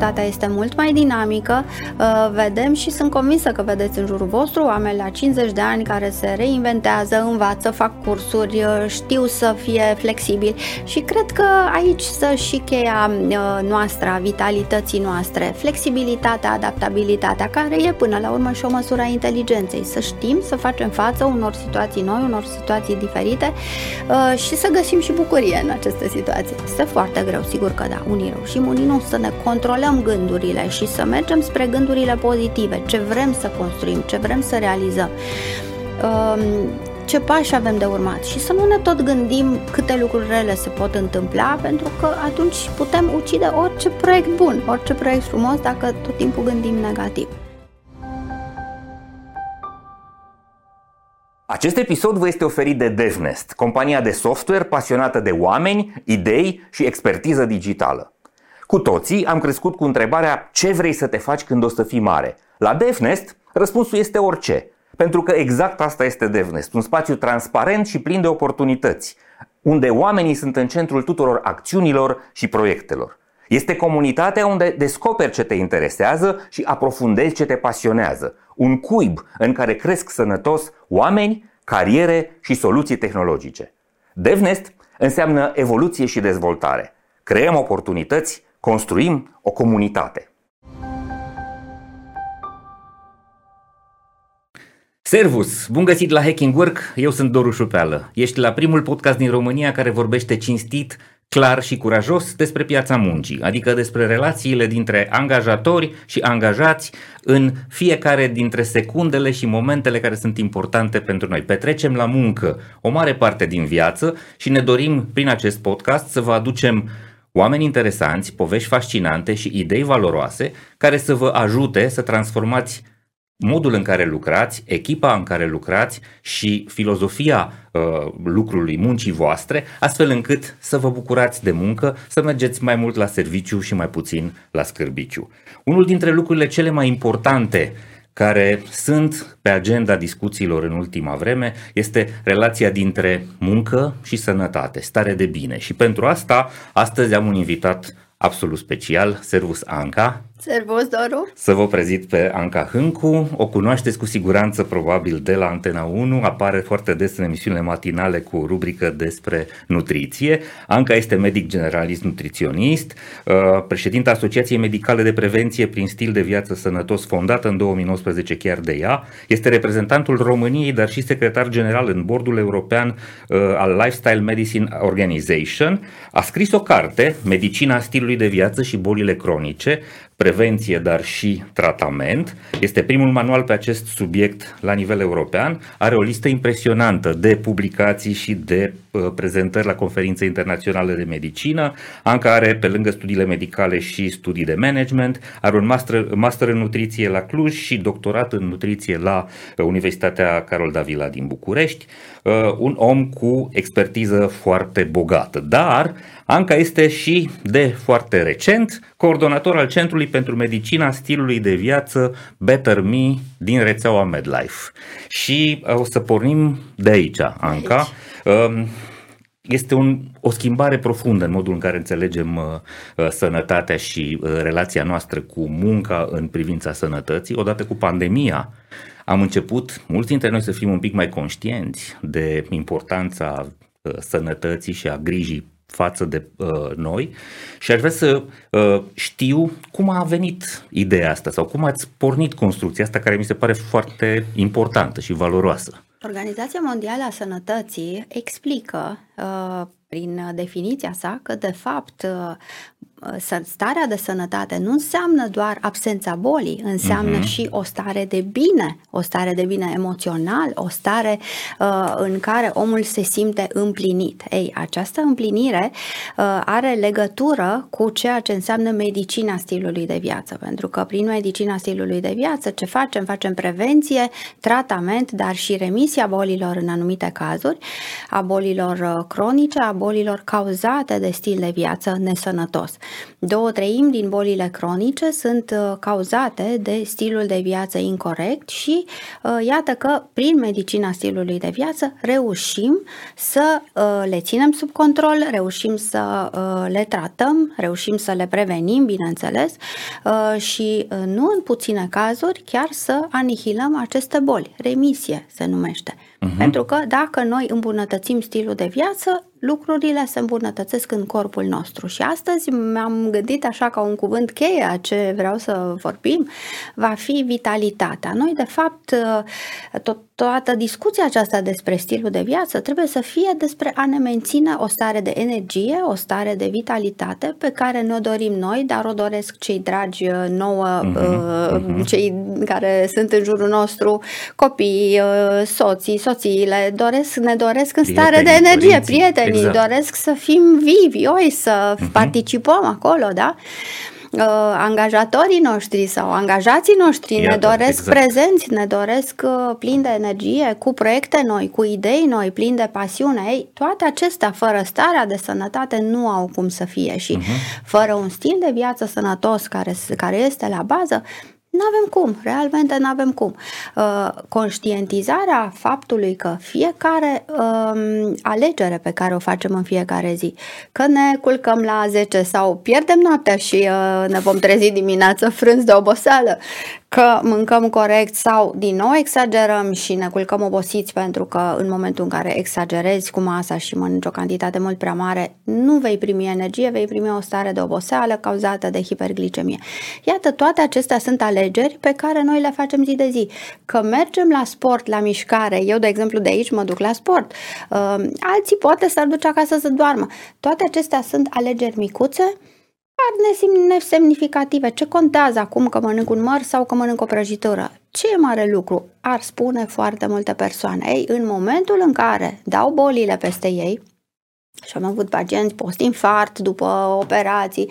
societatea este mult mai dinamică, vedem și sunt convinsă că vedeți în jurul vostru oameni la 50 de ani care se reinventează, învață, fac cursuri, știu să fie flexibili și cred că aici stă și cheia noastră, a vitalității noastre, flexibilitatea, adaptabilitatea, care e până la urmă și o măsură a inteligenței, să știm să facem față unor situații noi, unor situații diferite și să găsim și bucurie în aceste situații. Este foarte greu, sigur că da, unii reușim, unii nu, să ne controlăm gândurile și să mergem spre gândurile pozitive, ce vrem să construim, ce vrem să realizăm, ce pași avem de urmat și să nu ne tot gândim câte lucruri rele se pot întâmpla, pentru că atunci putem ucide orice proiect bun, orice proiect frumos, dacă tot timpul gândim negativ. Acest episod vă este oferit de Devnest, compania de software pasionată de oameni, idei și expertiză digitală. Cu toții am crescut cu întrebarea ce vrei să te faci când o să fii mare. La Devnest, răspunsul este orice, pentru că exact asta este Devnest, un spațiu transparent și plin de oportunități, unde oamenii sunt în centrul tuturor acțiunilor și proiectelor. Este comunitatea unde descoperi ce te interesează și aprofundezi ce te pasionează. Un cuib în care cresc sănătos oameni, cariere și soluții tehnologice. Devnest înseamnă evoluție și dezvoltare. Creăm oportunități, construim o comunitate. Servus! Bun găsit la Hacking Work! Eu sunt Doru Șupeală. Ești la primul podcast din România care vorbește cinstit, clar și curajos despre piața muncii, adică despre relațiile dintre angajatori și angajați în fiecare dintre secundele și momentele care sunt importante pentru noi. Petrecem la muncă o mare parte din viață și ne dorim prin acest podcast să vă aducem oameni interesanți, povești fascinante și idei valoroase care să vă ajute să transformați modul în care lucrați, echipa în care lucrați și filozofia lucrului, muncii voastre, astfel încât să vă bucurați de muncă, să mergeți mai mult la serviciu și mai puțin la scârbiciu. Unul dintre lucrurile cele mai importante care sunt pe agenda discuțiilor în ultima vreme este relația dintre muncă și sănătate, stare de bine. Și pentru asta, astăzi am un invitat absolut special. Servus, Anca! Servus, Doru! Să vă prezint pe Anca Hâncu. O cunoașteți cu siguranță probabil de la Antena 1, apare foarte des în emisiunile matinale cu rubrică despre nutriție. Anca este medic generalist nutriționist, președinta Asociației Medicale de Prevenție prin Stil de Viață Sănătos, fondată în 2019 chiar de ea. Este reprezentantul României, dar și secretar general în bordul european al Lifestyle Medicine Organization. A scris o carte, Medicina Stilului de Viață și Bolile Cronice, prevenție, dar și tratament. Este primul manual pe acest subiect la nivel european. Are o listă impresionantă de publicații și de prezentări la conferințe internaționale de medicină. Anca are, pe lângă studiile medicale, și studii de management. Are un master în nutriție la Cluj și doctorat în nutriție la Universitatea Carol Davila din București. Un om cu expertiză foarte bogată. Dar Anca este și, de foarte recent, coordonator al Centrului pentru Medicina Stilului de Viață Better Me din rețeaua MedLife. Și o să pornim de aici, Anca. Este o schimbare profundă în modul în care înțelegem sănătatea și relația noastră cu munca în privința sănătății. Odată cu pandemia am început, mulți dintre noi, să fim un pic mai conștienți de importanța sănătății și a grijii față de noi, și aș vrea să știu cum a venit ideea asta sau cum ați pornit construcția asta, care mi se pare foarte importantă și valoroasă. Organizația Mondială a Sănătății explică prin definiția sa că, de fapt, starea de sănătate nu înseamnă doar absența bolii, înseamnă și o stare de bine, o stare de bine emoțional, o stare în care omul se simte împlinit. Ei, această împlinire are legătură cu ceea ce înseamnă medicina stilului de viață, pentru că prin medicina stilului de viață ce facem? Facem prevenție, tratament, dar și remisia bolilor în anumite cazuri, a bolilor cronice, a bolilor cauzate de stil de viață nesănătos. 2/3 din bolile cronice sunt cauzate de stilul de viață incorrect și iată că prin medicina stilului de viață reușim să le ținem sub control, reușim să le tratăm, reușim să le prevenim, bineînțeles, și nu în puține cazuri chiar să anihilăm aceste boli. Remisie se numește. Pentru că dacă noi îmbunătățim stilul de viață, lucrurile se îmbunătățesc în corpul nostru. Și astăzi mi-am gândit așa ca un cuvânt cheie ce vreau să vorbim, va fi vitalitatea. Noi, de fapt, toată discuția aceasta despre stilul de viață trebuie să fie despre a ne menține o stare de energie, o stare de vitalitate pe care ne-o dorim noi, dar o doresc cei dragi nouă, cei care sunt în jurul nostru, copii, soții, soțiile, ne doresc în stare de energie, prieteni. Exact. Doresc să fim vivi, să participăm acolo, da? Angajatorii noștri sau angajații noștri ne doresc prezenți, ne doresc plini de energie, cu proiecte noi, cu idei noi, plini de pasiune. Ei, toate acestea fără starea de sănătate nu au cum să fie și fără un stil de viață sănătos care este la bază, n-avem cum, realmente n-avem cum. Conștientizarea faptului că fiecare alegere pe care o facem în fiecare zi, că ne culcăm la 10 sau pierdem noaptea și ne vom trezi dimineață frânți de oboseală, că mâncăm corect sau din nou exagerăm și ne culcăm obosiți, pentru că în momentul în care exagerezi cu masa și mănânci o cantitate mult prea mare, nu vei primi energie, vei primi o stare de oboseală cauzată de hiperglicemie. Iată, toate acestea sunt alegeri pe care noi le facem zi de zi. Că mergem la sport, la mișcare, eu de exemplu de aici mă duc la sport, alții poate s-ar duce acasă să doarmă. Toate acestea sunt alegeri micuțe, nesemnificative. Ce contează acum că mănânc un măr sau că mănânc o prăjitură? Ce e mare lucru? Ar spune foarte multe persoane. Ei, în momentul în care dau bolile peste ei, și am avut pacienți post-infarct, după operații,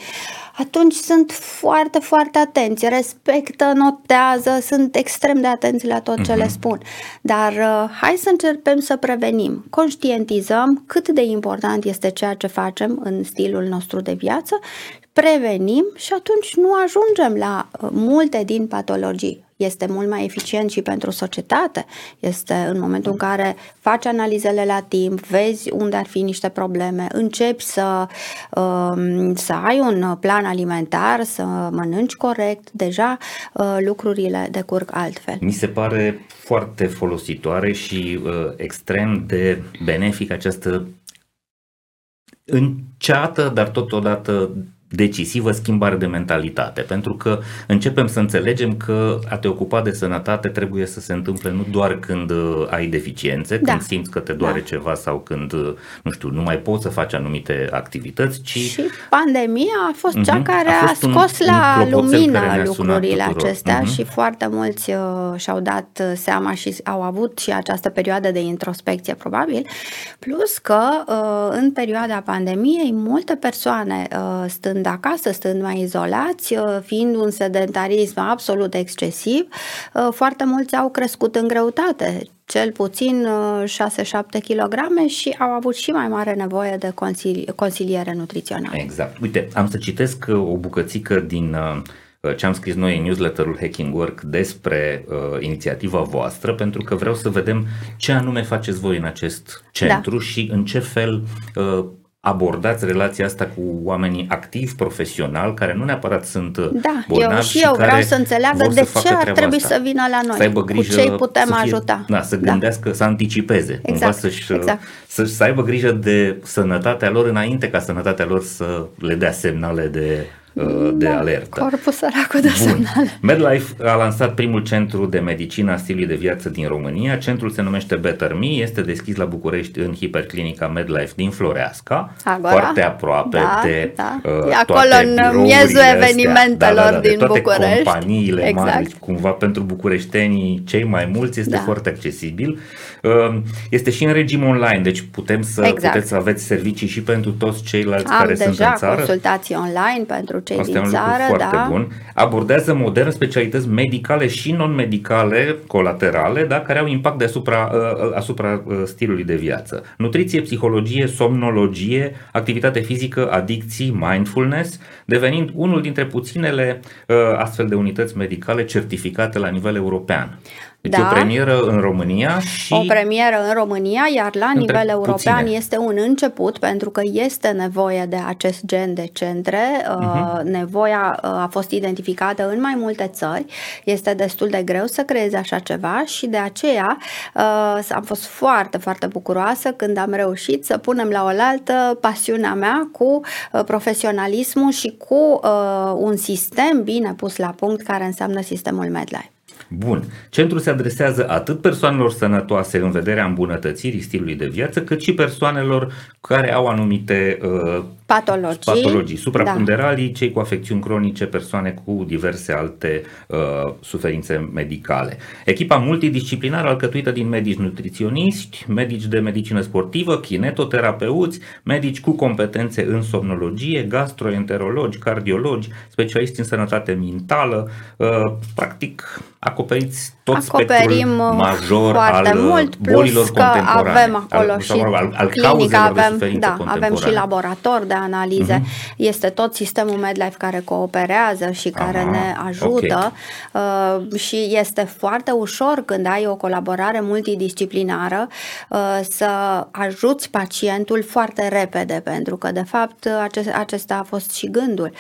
atunci sunt foarte, foarte atenți, respectă, notează, sunt extrem de atenți la tot ce le spun. Dar hai să începem să prevenim, conștientizăm cât de important este ceea ce facem în stilul nostru de viață, prevenim și atunci nu ajungem la multe din patologii. Este mult mai eficient și pentru societate, este în momentul în care faci analizele la timp, vezi unde ar fi niște probleme, începi să ai un plan alimentar, să mănânci corect, deja lucrurile decurg altfel. Mi se pare foarte folositoare și extrem de benefic această înceată, dar totodată decisivă schimbare de mentalitate, pentru că începem să înțelegem că a te ocupa de sănătate trebuie să se întâmple nu doar când ai deficiențe, când simți că te doare ceva sau când, nu știu, nu mai poți să faci anumite activități, ci... Și pandemia a fost cea care a scos la lumină lucrurile acestea și foarte mulți și-au dat seama și au avut și această perioadă de introspecție probabil, plus că în perioada pandemiei multe persoane stând acasă, stând mai izolați, fiind un sedentarism absolut excesiv, foarte mulți au crescut în greutate, cel puțin 6-7 kg și au avut și mai mare nevoie de consiliere nutrițională. Exact. Uite, am să citesc o bucățică din ce am scris noi în newsletterul Hacking Work despre inițiativa voastră, pentru că vreau să vedem ce anume faceți voi în acest centru și în ce fel abordați relația asta cu oamenii activi, profesional, care nu neapărat sunt bolnavi și eu vreau să înțeleagă de ce ar trebui să vină la noi, să aibă grijă, cu ce îi putem ajuta. Să gândească, să anticipeze, cumva să aibă grijă de sănătatea lor înainte ca sănătatea lor să le dea semnale de alertă. Corpul săracul de semnale. MedLife a lansat primul centru de medicină a stilului de viață din România. Centrul se numește Better Me, este deschis la București în hiperclinica MedLife din Floreasca, foarte aproape de toate acolo în miezul evenimentelor din toate București. Companiile mari, cumva pentru bucureștenii cei mai mulți este foarte accesibil. Este și în regim online, deci puteți să aveți servicii și pentru toți ceilalți care sunt în țară. Am deja consultații online pentru cei asta din țară. Foarte bun. Abordează modern specialități medicale și non-medicale colaterale, da, care au impact asupra stilului de viață. Nutriție, psihologie, somnologie, activitate fizică, adicții, mindfulness, devenind unul dintre puținele astfel de unități medicale certificate la nivel european. Deci da, o premieră în România și... O premieră în România, iar la nivel european este un început, pentru că este nevoie de acest gen de centre. Nevoia a fost identificată în mai multe țări. Este destul de greu să creezi așa ceva și de aceea am fost foarte, foarte bucuroasă când am reușit să punem la oaltă pasiunea mea cu profesionalismul și cu un sistem bine pus la punct, care înseamnă sistemul MedLife. Bun. Centrul se adresează atât persoanelor sănătoase în vederea îmbunătățirii stilului de viață, cât și persoanelor care au anumite patologii supraponderalii, da, cei cu afecțiuni cronice, persoane cu diverse alte suferințe medicale. Echipa multidisciplinară alcătuită din medici nutriționiști, medici de medicină sportivă, kinetoterapeuți, medici cu competențe în somnologie, gastroenterologi, cardiologi, specialiști în sănătate mentală, practic acoperiți tot spectrul major al bolilor contemporane. Avem acolo și clinica, avem și laborator de analize. Este tot sistemul MedLife care cooperează și care ne ajută, și este foarte ușor când ai o colaborare multidisciplinară să ajuți pacientul foarte repede, pentru că de fapt acesta a fost și gândul.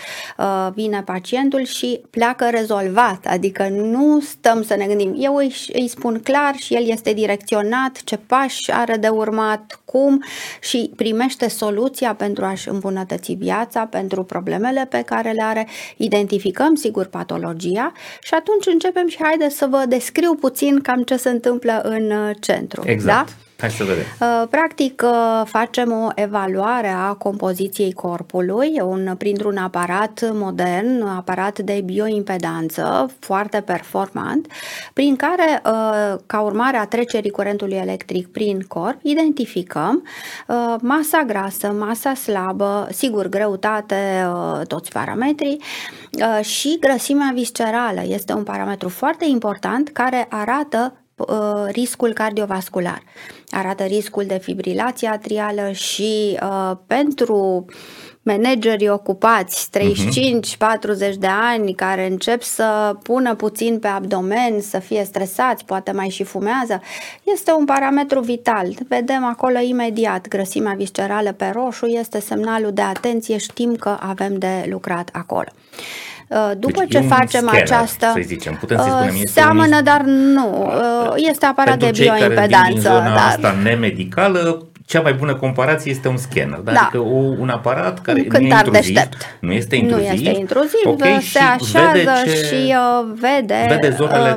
Vine pacientul și pleacă rezolvat, adică nu stăm să ne gândim, eu îi spun clar și el este direcționat ce pași are de urmat, cum, și primește soluția pentru a-și îmbunătăți viața, pentru problemele pe care le are. Identificăm sigur patologia și atunci începem și haideți să vă descriu puțin cam ce se întâmplă în centru. Exact. Da? Hai să vedem. Practic facem o evaluare a compoziției corpului printr-un aparat modern, un aparat de bioimpedanță foarte performant, prin care, ca urmare a trecerii curentului electric prin corp, identificăm masa grasă, masa slabă, sigur greutate, toți parametrii, și grăsimea viscerală. Este un parametru foarte important care arată riscul cardiovascular, arată riscul de fibrilație atrială și pentru managerii ocupați 35-40 de ani, care încep să pună puțin pe abdomen, să fie stresați, poate mai și fumează, este un parametru vital. Vedem acolo imediat grăsimea viscerală pe roșu, este semnalul de atenție, știm că avem de lucrat acolo. După deci ce facem scanner, această seamănă, dar nu, este aparat de bioimpedanță, dar asta nemedicală. Cea mai bună comparație este un scanner, da? Adică un aparat care nu este intruziv, okay, se așează și vede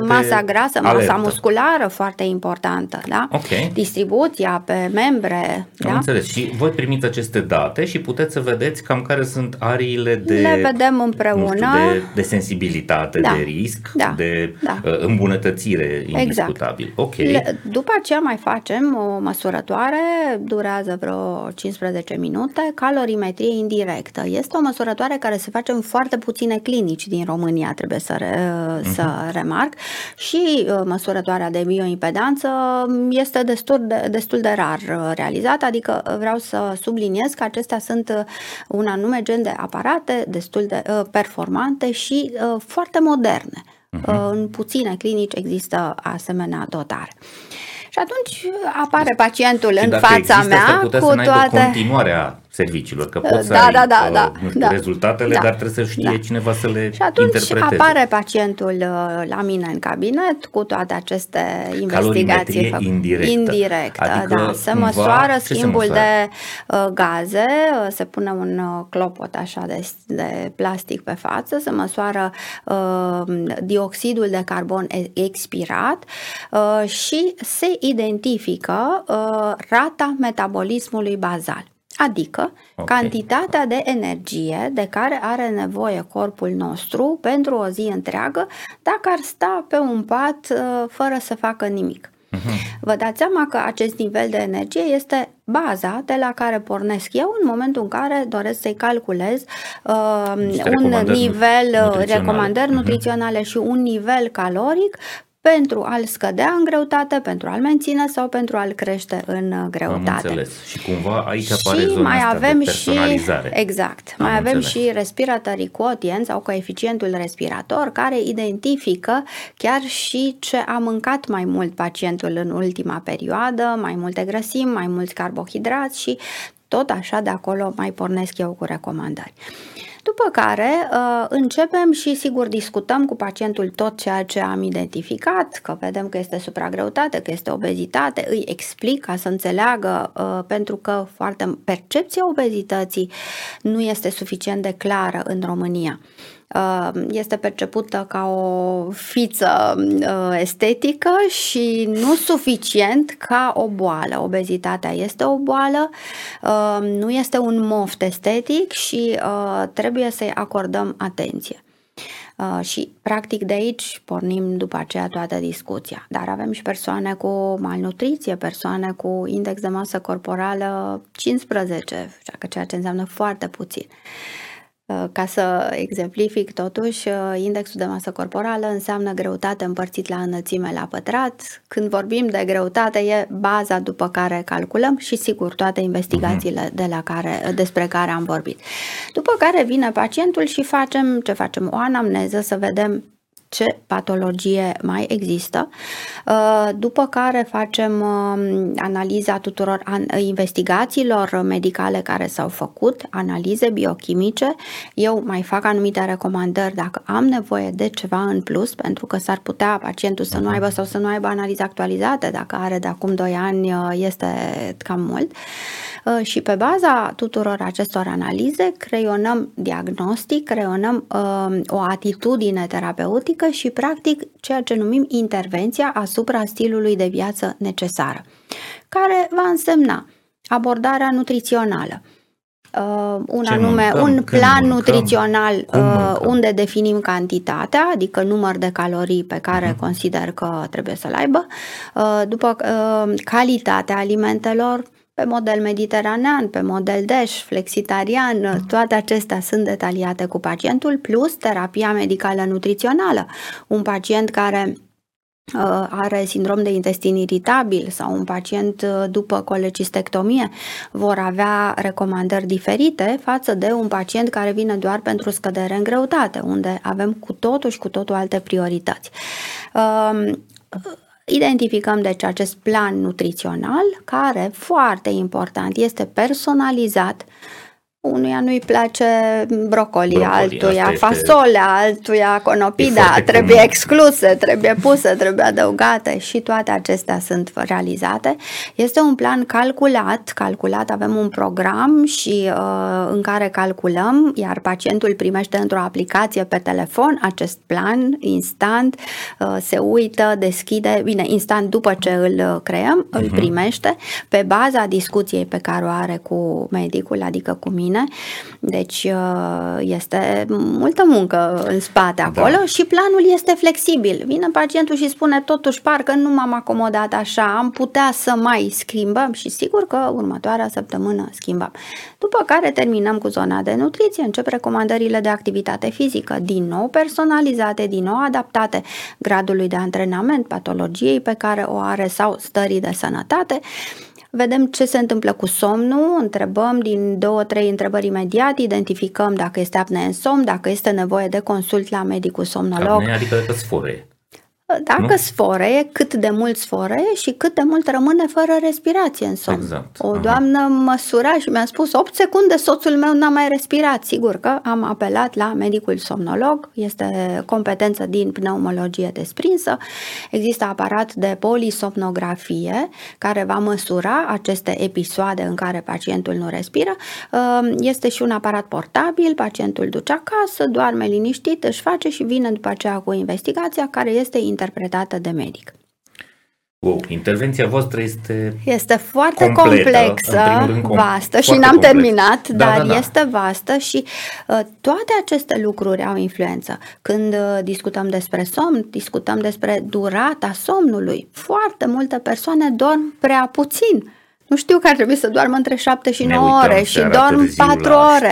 masa grasă, masa musculară, foarte importantă, da? Okay. Distribuția pe membre. Am înțeles. Și voi primiți aceste date și puteți să vedeți cam care sunt ariile de, le vedem împreună, de sensibilitate, da, de risc, da, de îmbunătățire indiscutabil. Exact. Okay. După aceea mai facem o măsurătoare, durează vreo 15 minute, calorimetrie indirectă. Este o măsurătoare care se face în foarte puține clinici din România, trebuie să remarc, și măsurătoarea de bioimpedanță este destul de rar realizată, adică vreau să subliniez că acestea sunt un anume gen de aparate destul de performante și foarte moderne. În puține clinici există asemenea dotare. Și atunci apare pacientul în fața mea cu toate continuarea serviciilor, că poți să ai rezultatele, dar trebuie să știe cineva să le interpreteze. Și atunci apare pacientul la mine în cabinet cu toate aceste investigații făcute. Indirectă. Adică se măsoară schimbul de gaze, se pune un clopot așa de plastic pe față, se măsoară dioxidul de carbon expirat și se identifică rata metabolismului bazal. Adică cantitatea de energie de care are nevoie corpul nostru pentru o zi întreagă, dacă ar sta pe un pat fără să facă nimic. Vă dați seama că acest nivel de energie este baza de la care pornesc eu în momentul în care doresc să-i calculez un nivel recomandări nutriționale și un nivel caloric pentru a-l scădea în greutate, pentru a-l menține sau pentru a-l crește în greutate. Am înțeles. Și cumva aici apare și zona asta de personalizare. Exact. Mai avem și respiratory quotient sau coeficientul respirator, care identifică chiar și ce a mâncat mai mult pacientul în ultima perioadă, mai multe grăsimi, mai mulți carbohidrați și tot așa de acolo mai pornesc eu cu recomandări. După care începem și sigur discutăm cu pacientul tot ceea ce am identificat, că vedem că este supragreutate, că este obezitate, îi explic ca să înțeleagă, pentru că percepția obezității nu este suficient de clară în România. Este percepută ca o fiță estetică și nu suficient ca o boală. Obezitatea este o boală, nu este un moft estetic și trebuie să-i acordăm atenție. Și practic de aici pornim după aceea toată discuția. Dar avem și persoane cu malnutriție, persoane cu index de masă corporală 15, ceea ce înseamnă foarte puțin. Ca să exemplific totuși, indexul de masă corporală înseamnă greutate împărțit la înălțime la pătrat. Când vorbim de greutate, e baza după care calculăm și sigur toate investigațiile despre care am vorbit. După care vine pacientul și facem o anamneză să vedem ce patologie mai există, după care facem analiza tuturor investigațiilor medicale care s-au făcut, analize biochimice. Eu mai fac anumite recomandări dacă am nevoie de ceva în plus, pentru că s-ar putea pacientul să nu aibă sau să nu aibă analize actualizate, dacă are de acum 2 ani este cam mult. Și pe baza tuturor acestor analize creionăm diagnostic, creionăm o atitudine terapeutică și practic ceea ce numim intervenția asupra stilului de viață necesară, care va însemna abordarea nutrițională, un plan nutrițional unde definim cantitatea, adică număr de calorii pe care consider că trebuie să-l aibă, după calitatea alimentelor, pe model mediteranean, pe model DASH, flexitarian, toate acestea sunt detaliate cu pacientul, plus terapia medicală nutrițională. Un pacient care are sindrom de intestin iritabil sau un pacient după colecistectomie vor avea recomandări diferite față de un pacient care vine doar pentru scădere în greutate, unde avem cu totul și cu totul alte priorități. Identificăm deci acest plan nutrițional care, foarte important, este personalizat. Unuia nu-i place brocolii, altuia fasolea, altuia conopida, trebuie excluse, trebuie puse, trebuie adăugate și toate acestea sunt realizate. Este un plan calculat, avem un program și în care calculăm, iar pacientul primește într-o aplicație pe telefon acest plan instant, se uită, deschide, bine, instant după ce îl creăm, îl primește pe baza discuției pe care o are cu medicul, adică cu mine. Deci este multă muncă în spate acolo și planul este flexibil. Vine pacientul și spune totuși parcă nu m-am acomodat așa, am putea să mai schimbăm și sigur că următoarea săptămână schimbăm. După care terminăm cu zona de nutriție, încep recomandările de activitate fizică, din nou personalizate, din nou adaptate gradului de antrenament, patologiei pe care o are sau stării de sănătate. Vedem ce se întâmplă cu somnul, întrebăm din 2-3 întrebări imediat, identificăm dacă este apnee în somn, dacă este nevoie de consult la medicul somnolog. Apnee adică dacă sforeie. Dacă sforeie, cât de mult sforeie și cât de mult rămâne fără respirație în somn. Exact. O doamnă măsura și mi-a spus 8 secunde soțul meu n-a mai respirat. Sigur că am apelat la medicul somnolog, este competență din pneumologie desprinsă. Există aparat de polisomnografie care va măsura aceste episoade în care pacientul nu respiră. Este și un aparat portabil, pacientul duce acasă, doarme liniștit, își face și vine după aceea cu investigația care este interpretată de medic. Wow. Intervenția voastră este foarte complexă, vastă și n-am terminat, dar este vastă și toate aceste lucruri au influență. Când discutăm despre somn, discutăm despre durata somnului. Foarte multe persoane dorm prea puțin. Nu știu că ar trebui să doarmă între 7 și 9 ore și dorm 4 ore.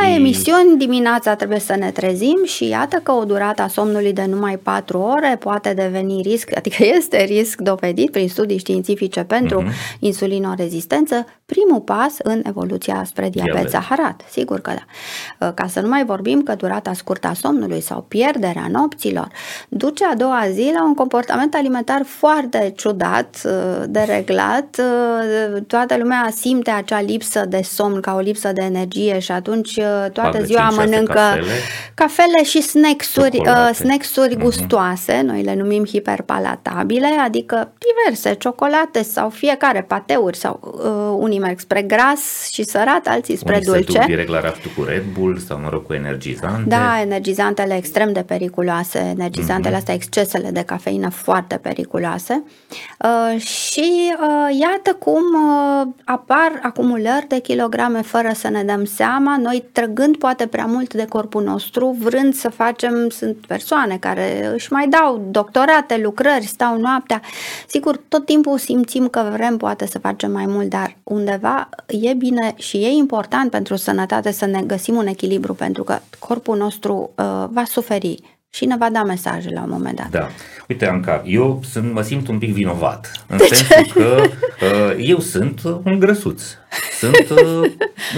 La emisiuni dimineața trebuie să ne trezim și iată că o durată a somnului de numai 4 ore poate deveni risc, adică este risc dovedit prin studii științifice pentru insulinorezistență, primul pas în evoluția spre diabet zaharat. Sigur că da. Ca să nu mai vorbim că durata scurtă a somnului sau pierderea nopților duce a doua zi la un comportament alimentar foarte ciudat de reglat. Toată lumea simte acea lipsă de somn ca o lipsă de energie și atunci toată ziua mănâncă cafele și snacks-uri gustoase, noi le numim hiperpalatabile, adică diverse ciocolate sau fiecare pateuri sau unii merg spre gras și sărat, alții spre dulce. Se duc direct la raftul cu Red Bull sau mă rog cu energizante. Da, energizantele extrem de periculoase, energizantele astea, excesele de cafeină foarte periculoase și iată cum apar acumulări de kilograme fără să ne dăm seama, noi trăgând poate prea mult de corpul nostru, vrând să facem, sunt persoane care își mai dau doctorate, lucrări, stau noaptea, sigur tot timpul simțim că vrem poate să facem mai mult, dar undeva e bine și e important pentru sănătate să ne găsim un echilibru, pentru că corpul nostru va suferi și ne va da mesaje la un moment dat. Da. Uite, Anca, eu mă simt un pic vinovat. În sensul că eu sunt un grăsuț.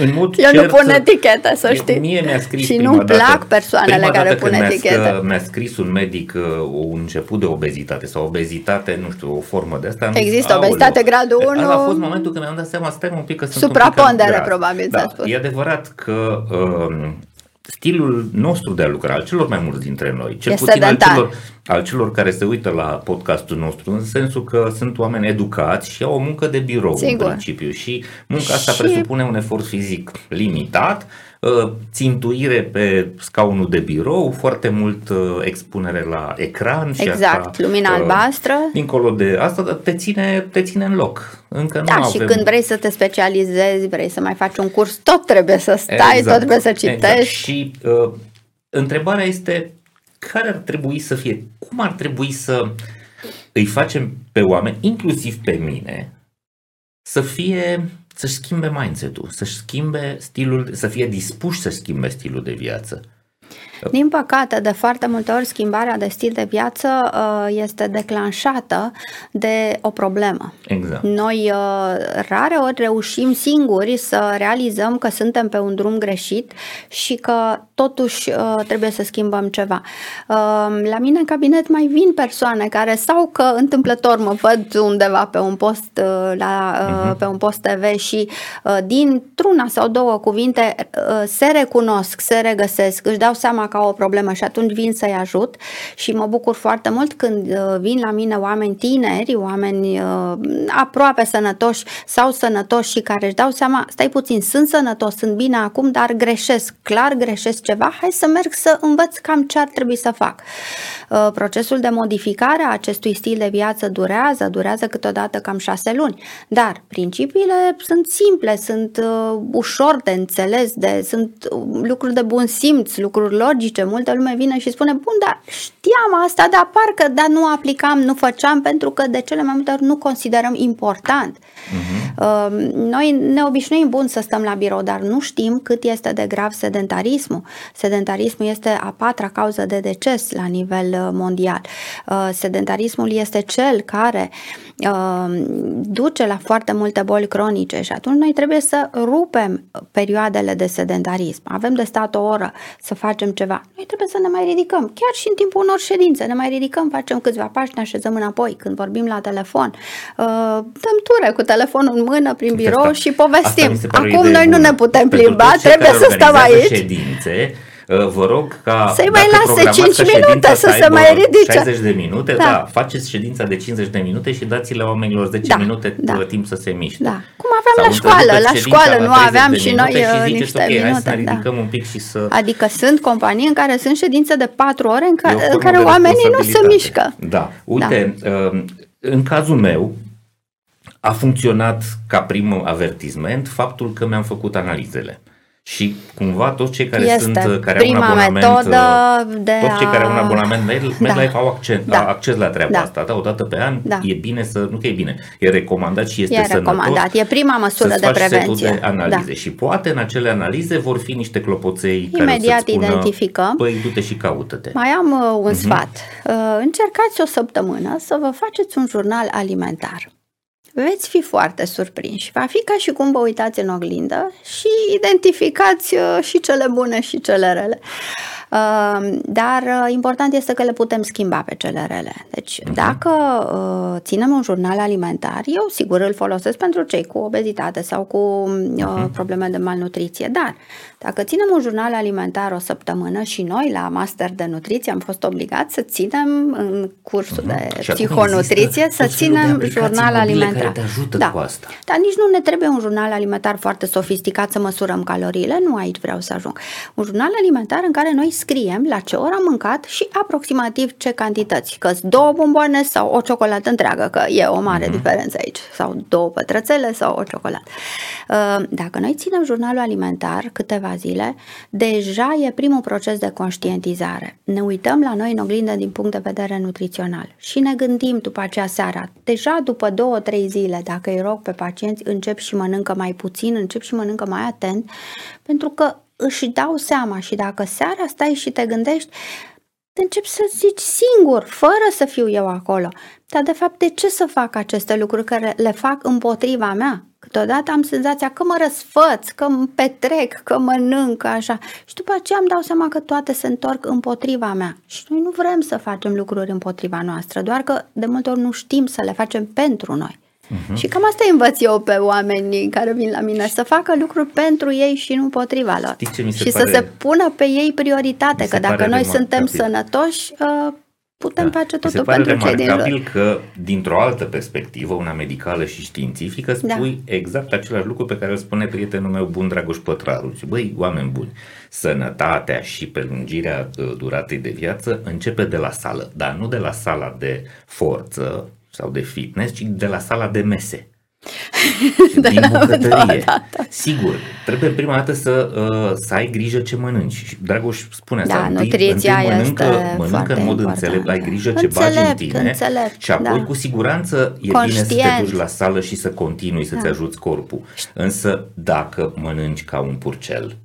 În mod cert, eu nu pun eticheta, să știi. Mie mi-a scris și nu-mi plac persoanele care pun eticheta. Mi-a scris un medic un început de obezitate sau obezitate, nu știu, o formă de asta. Există obezitate gradul 1. A fost momentul când mi-am dat seama, stai un pic că sunt suprapondere, probabil, da, s-a spus. E adevărat că stilul nostru de a lucra, al celor mai mulți dintre noi, cel puțin al celor care se uită la podcastul nostru, în sensul că sunt oameni educați și au o muncă de birou, sigur, în principiu, și munca asta presupune un efort fizic limitat, țintuire pe scaunul de birou, foarte mult expunere la ecran și asta, lumina albastră. Dincolo de asta te ține în loc. Încă nu avem. Și când vrei să te specializezi, vrei să mai faci un curs, tot trebuie să stai, tot trebuie să citești. Exact. Și întrebarea este cum ar trebui să îi facem pe oameni, inclusiv pe mine, să-și schimbe mindset-ul, să fie dispuși să schimbe stilul de viață. Din păcate, de foarte multe ori schimbarea de stil de viață este declanșată de o problemă. Exact. Noi rare ori reușim singuri să realizăm că suntem pe un drum greșit și că totuși trebuie să schimbăm ceva. La mine în cabinet mai vin persoane care sau că întâmplător mă văd undeva pe un post pe un post TV și dintr-una sau două cuvinte se recunosc, se regăsesc, își dau seama ca o problemă și atunci vin să-i ajut și mă bucur foarte mult când vin la mine oameni tineri, oameni aproape sănătoși sau sănătoși și care își dau seama, stai puțin, sunt sănătos, sunt bine acum, dar clar greșesc ceva, hai să merg să învăț cam ce ar trebui să fac. Procesul de modificare a acestui stil de viață durează câteodată cam 6 luni, dar principiile sunt simple, sunt ușor de înțeles, sunt lucruri de bun simț, lucruri logice, multă lume vine și spune, bun, dar știam asta, dar parcă nu aplicam, nu făceam, pentru că de cele mai multe ori nu considerăm important. Noi ne obișnuim, bun, să stăm la birou, dar nu știm cât este de grav sedentarismul. Sedentarismul este a 4a cauză de deces la nivel mondial. Sedentarismul este cel care duce la foarte multe boli cronice și atunci noi trebuie să rupem perioadele de sedentarism. Avem de stat o oră să facem ceva. Noi trebuie să ne mai ridicăm, chiar și în timpul unor ședințe, ne mai ridicăm, facem câțiva pași, ne așezăm înapoi. Când vorbim la telefon, dăm ture cu telefonul în mână prin birou și povestim. Acum noi nu ne putem plimba, trebuie să stăm aici. Ședințe, Vă rog ca să-i mai lase 5 minute să se mai ridice. 60 de minute, da, faceți ședința de 50 de minute și dați-le oamenilor 10 minute timp să se miște. Da. Cum aveam sau la școală nu aveam și noi niște minute. Să ridicăm un pic și să... Adică sunt companii în care sunt ședințe de 4 ore în care oamenii nu se mișcă. Da. Uite, în cazul meu a funcționat ca prim avertisment faptul că mi-am făcut analizele. Și cumva toți cei care au un abonament MedLife au acces la treaba asta. Da, o dată pe an e bine să, nu că e bine, e recomandat și este sănătos. E prima măsură de prevenție. De analize. Da. Și poate în acele analize vor fi niște clopoței imediat care identificăm. Păi du-te și caută-te. Mai am un sfat. Încercați o săptămână să vă faceți un jurnal alimentar. Veți fi foarte surprinși. Va fi ca și cum vă uitați în oglindă și identificați și cele bune și cele rele. Dar important este că le putem schimba pe cele rele. Deci dacă ținem un jurnal alimentar, eu sigur îl folosesc pentru cei cu obezitate sau cu probleme de malnutriție, dar dacă ținem un jurnal alimentar o săptămână și noi la master de nutriție am fost obligați să ținem în cursul de psihonutriție să ținem jurnal alimentar. Cu asta. Dar nici nu ne trebuie un jurnal alimentar foarte sofisticat să măsurăm caloriile, nu aici vreau să ajung. Un jurnal alimentar în care noi scriem la ce oră am mâncat și aproximativ ce cantități, că-s 2 bomboane sau o ciocolată întreagă, că e o mare diferență aici, sau 2 pătrățele sau o ciocolată. Dacă noi ținem jurnalul alimentar câteva zile, deja e primul proces de conștientizare. Ne uităm la noi în oglindă din punct de vedere nutrițional și ne gândim după aceea seara, deja după 2-3 zile, dacă îi rog pe pacienți, încep și mănâncă mai puțin, încep și mănâncă mai atent, pentru că își dau seama și dacă seara stai și te gândești, te începi să zici singur, fără să fiu eu acolo. Dar de fapt de ce să fac aceste lucruri care le fac împotriva mea? Câteodată am senzația că mă răsfăț, că îmi petrec, că mănânc, așa. Și după aceea îmi dau seama că toate se întorc împotriva mea. Și noi nu vrem să facem lucruri împotriva noastră, doar că de multe ori nu știm să le facem pentru noi. Și cam asta învăț eu pe oamenii care vin la mine, să facă lucruri pentru ei și nu împotriva lor. Și să se pună pe ei prioritate, că dacă noi suntem sănătoși, putem face totul pentru cei din jur. Se pare remarcabil că, dintr-o altă perspectivă, una medicală și științifică, spui exact același lucru pe care îl spune prietenul meu bun, Dragoș Pătraru. Băi, oameni buni, sănătatea și prelungirea duratei de viață începe de la sală, dar nu de la sala de forță sau de fitness, ci de la sala de mese. Din bucătărie. Sigur, trebuie prima dată să ai grijă ce mănânci. Dragoș spune asta, întâi mănâncă în mod înțelept, ai grijă ce bagi în tine și apoi cu siguranță e bine să te duci la sală și să continui să-ți ajuți corpul. Însă dacă mănânci ca un purcel,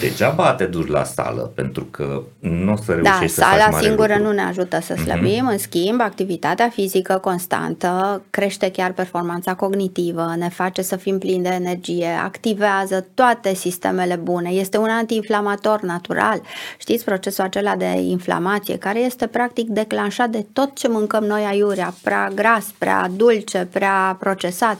degeaba te duci la sală, pentru că nu o să reușești să faci mare lucru. Sala singură nu ne ajută să slăbim, în schimb, activitatea fizică constantă crește chiar performanța cognitivă, ne face să fim plini de energie, activează toate sistemele bune, este un antiinflamator natural. Știți procesul acela de inflamație care este practic declanșat de tot ce mâncăm noi aiurea, prea gras, prea dulce, prea procesat.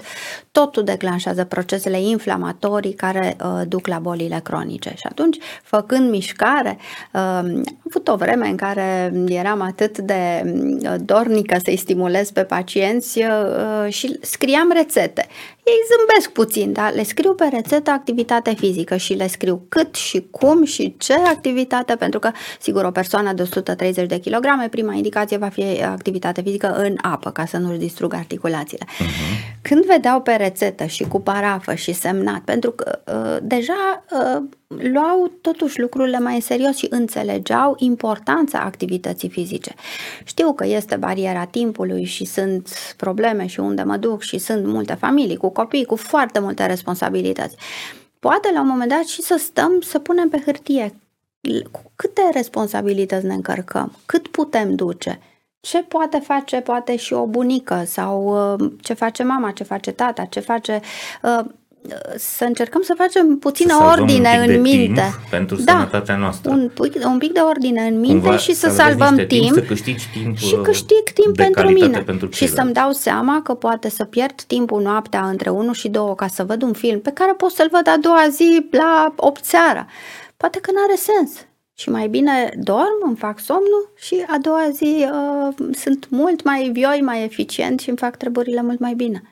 Totul declanșează procesele inflamatorii care duc la bolile cronice. Și atunci, făcând mișcare, am avut o vreme în care eram atât de dornică să-i stimulez pe pacienți și scriam rețete. Ei zâmbesc puțin, dar le scriu pe rețetă activitate fizică și le scriu cât și cum și ce activitate, pentru că, sigur, o persoană de 130 de kilograme, prima indicație va fi activitate fizică în apă, ca să nu-și distrugă articulațiile. Când vedeau pe rețetă și cu parafă și semnat, pentru că deja luau totuși lucrurile mai în serios și înțelegeau importanța activității fizice. Știu că este bariera timpului și sunt probleme și unde mă duc și sunt multe familii cu copii, cu foarte multe responsabilități. Poate la un moment dat și să stăm, să punem pe hârtie cu câte responsabilități ne încărcăm, cât putem duce, ce poate face poate și o bunică sau ce face mama, ce face tata, ce face... Să încercăm să facem puțină ordine în minte pentru sănătatea noastră. Un pic de ordine în minte cumva și să salvăm timp să timp și câștig timp pentru mine pentru și să-mi dau seama că poate să pierd timpul noaptea între 1 și 2 ca să văd un film pe care pot să-l văd a doua zi la 8 seara. Poate că n-are sens. și mai bine dorm, îmi fac somnul și a doua zi sunt mult mai vioi, mai eficient și îmi fac treburile mult mai bine.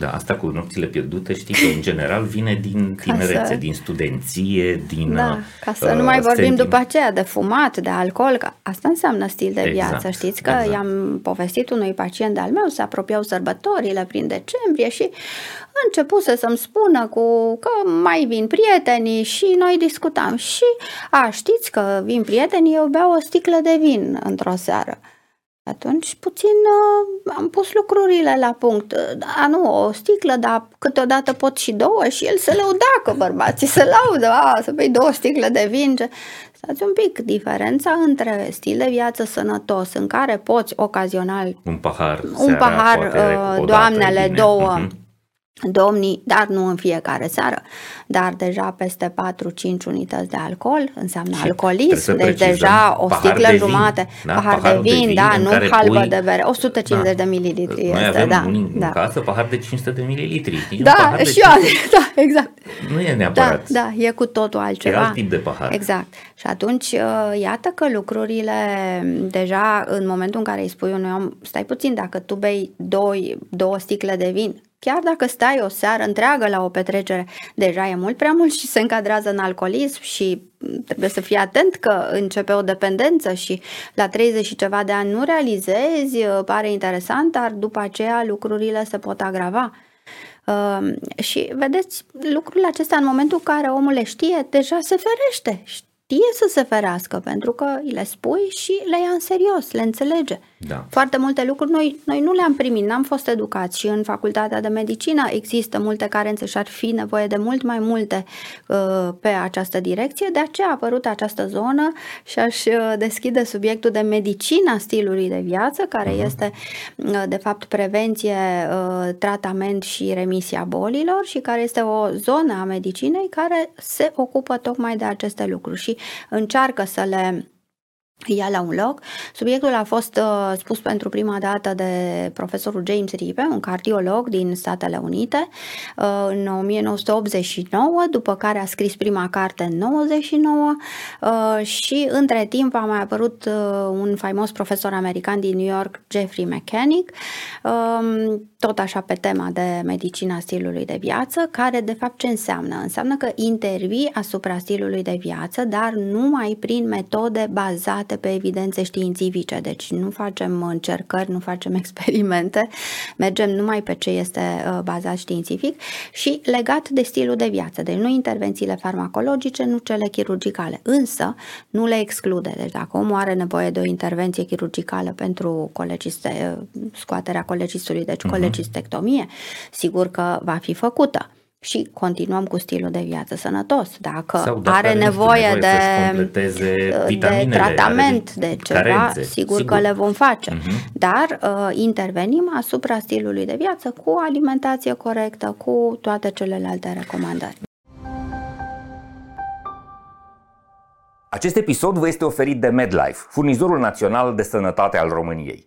Da, asta cu nopțile pierdute, știi că în general vine din tinerețe, din studenție, din... Da, ca să nu mai vorbim după aceea de fumat, de alcool, că asta înseamnă stil de viață, știți că i-am povestit unui pacient de-al meu, se apropiau sărbătorile prin decembrie și începuse să-mi spună că mai vin prietenii și noi discutam și știți că vin prietenii, eu beau o sticlă de vin într-o seară. Atunci puțin am pus lucrurile la punct. Nu, o sticlă, dar câteodată pot și două și el se lăuda că bărbații se laudă, să bei două sticle de vin. Stați un pic, diferența între stil de viață sănătos în care poți ocazional un pahar seara, doamnele, două, domnii, dar nu în fiecare seară, dar deja peste 4-5 unități de alcool înseamnă alcoolism, deci deja o sticlă jumate, pahar de vin, da, nu halbă de bere, 150 de mililitri. Noi avem în casă pahar de 500 de mililitri. Da, și eu, da, exact. Nu e neapărat. Da, e cu totul altceva. E alt tip de pahar. Exact. Și atunci, iată că lucrurile deja în momentul în care îi spui unui om, stai puțin, dacă tu bei două sticle de vin, chiar dacă stai o seară întreagă la o petrecere, deja e mult prea mult și se încadrează în alcoolism și trebuie să fii atent că începe o dependență și la 30 și ceva de ani nu realizezi, pare interesant, dar după aceea lucrurile se pot agrava. Și vedeți, lucrurile acestea în momentul în care omul le știe, deja se ferește, știe să se ferească, pentru că le spui și le ia în serios, le înțelege. Da. Foarte multe lucruri noi nu le-am primit, n-am fost educați și în facultatea de medicină există multe carențe și ar fi nevoie de mult mai multe pe această direcție, de aceea a apărut această zonă și aș deschide subiectul de medicina stilului de viață, care este de fapt prevenție, tratament și remisia bolilor și care este o zonă a medicinei care se ocupă tocmai de aceste lucruri și încearcă să le ia la un loc. Subiectul a fost spus pentru prima dată de profesorul James Rippe, un cardiolog din Statele Unite, în 1989, după care a scris prima carte în 1999 și între timp a mai apărut un faimos profesor american din New York, Jeffrey Mechanick, tot așa pe tema de medicina stilului de viață, care de fapt ce înseamnă? Înseamnă că intervii asupra stilului de viață, dar numai prin metode bazate pe evidențe științifice, deci nu facem încercări, nu facem experimente, mergem numai pe ce este bazat științific și legat de stilul de viață, deci nu intervențiile farmacologice, nu cele chirurgicale, însă nu le exclude, deci dacă omul are nevoie de o intervenție chirurgicală pentru scoaterea colecistului, deci colecistectomie, sigur că va fi făcută. Și continuăm cu stilul de viață sănătos. Dacă are nevoie de tratament, de ceva, carențe, sigur că le vom face. Dar intervenim asupra stilului de viață cu alimentație corectă, cu toate celelalte recomandări. Acest episod vă este oferit de MedLife, furnizorul național de sănătate al României.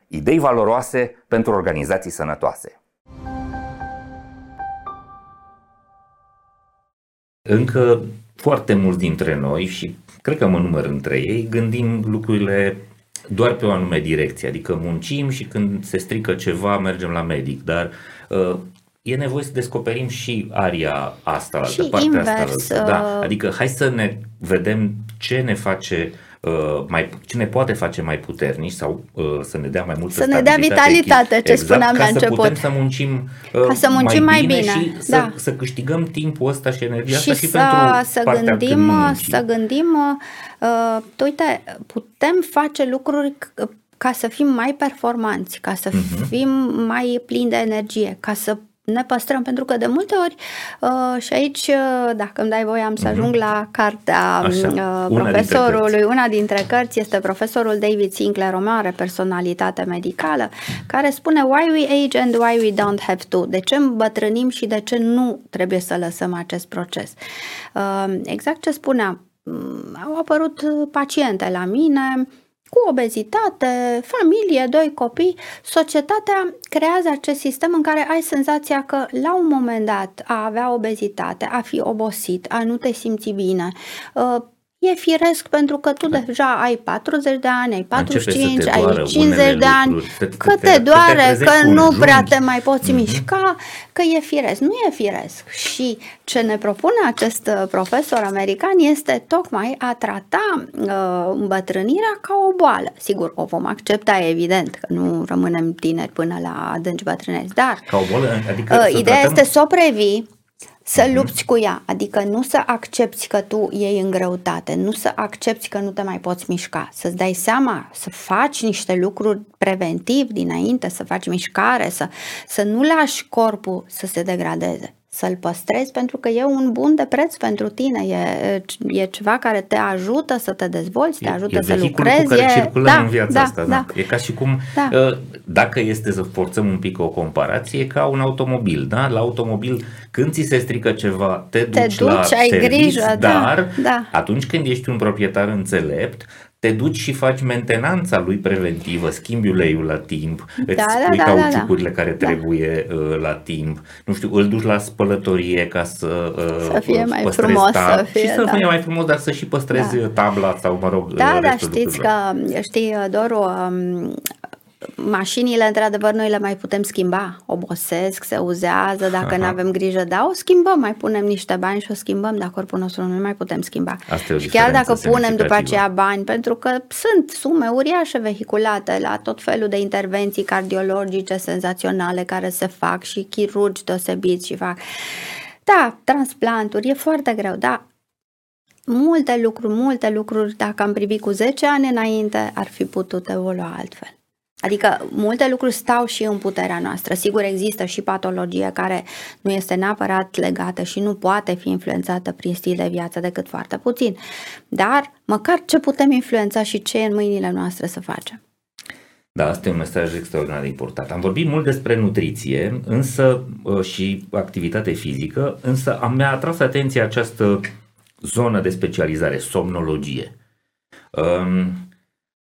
idei valoroase pentru organizații sănătoase. Încă foarte mulți dintre noi, și cred că mă număr între ei, gândim lucrurile doar pe o anume direcție, adică muncim și când se strică ceva mergem la medic, dar e nevoie să descoperim și aria asta, și partea asta. Da, adică hai să ne vedem ce ne face ce ne poate face mai puternici sau să ne dea mai multă stabilitate. Să ne dea vitalitate, ce spuneam la început. Ca să putem să muncim mai bine și să câștigăm timpul ăsta și energia asta și pentru partea când muncim. Să gândim, uite, putem face lucruri ca să fim mai performanți, ca să fim mai plini de energie, ca să ne păstrăm, pentru că de multe ori, și aici, dacă îmi dai voie, am să ajung la cartea profesorului. Una dintre cărți este profesorul David Sinclair, o mare personalitate medicală, care spune Why we age and why we don't have to. De ce îmbătrânim și de ce nu trebuie să lăsăm acest proces. Exact ce spuneam, au apărut paciente la mine cu obezitate, familie, 2 copii, societatea creează acest sistem în care ai senzația că la un moment dat a avea obezitate, a fi obosit, a nu te simți bine, e firesc pentru că tu deja ai 40 de ani, ai 45, ai 50 de ani, că te doare, că nu prea te mai poți mișca, că e firesc. Nu e firesc. Și ce ne propune acest profesor american este tocmai a trata îmbătrânirea ca o boală. Sigur, o vom accepta, evident, că nu rămânem tineri până la adânci bătrâneți, dar ca o boală, adică ideea este să o previi, să lupți cu ea, adică nu să accepti că tu iei în greutate, nu să accepti că nu te mai poți mișca, să-ți dai seama, să faci niște lucruri preventiv dinainte, să faci mișcare, să nu lași corpul să se degradeze, să-l păstrezi, pentru că e un bun de preț pentru tine, e ceva care te ajută să te dezvolți, te ajută să lucrezi. E ca și cum, dacă este să forțăm un pic o comparație, ca un automobil, da? La automobil, când ți se strică ceva, te duci la serviciu, ai grijă, dar atunci când ești un proprietar înțelept, te duci și faci mentenanța lui preventivă, schimbi uleiul la timp, îți pui cauciucurile care trebuie la timp, nu știu, îl duci la spălătorie ca să fie mai frumos, să fie mai frumos, dar să și păstrezi tabla sau, mă rog, restul lucrurilor. Știi, Doru, mașinile, într-adevăr, noi le mai putem schimba, obosesc, se uzează, dacă nu avem grijă, o schimbăm, mai punem niște bani și o schimbăm, dar corpul nostru nu mai putem schimba. Și chiar dacă punem după aceea bani, pentru că sunt sume uriașe vehiculate la tot felul de intervenții cardiologice senzaționale care se fac și chirurgi deosebiți și fac, transplanturi, e foarte greu, multe lucruri, dacă am privit cu 10 ani înainte, ar fi putut evolua altfel. Adică multe lucruri stau și în puterea noastră. Sigur, există și patologie care nu este neapărat legată și nu poate fi influențată prin stil de viață decât foarte puțin. Dar măcar ce putem influența și ce e în mâinile noastre să facem. Da, asta e un mesaj extraordinar de important. Am vorbit mult despre nutriție însă și activitate fizică, însă mi-a atras atenția această zonă de specializare, somnologie.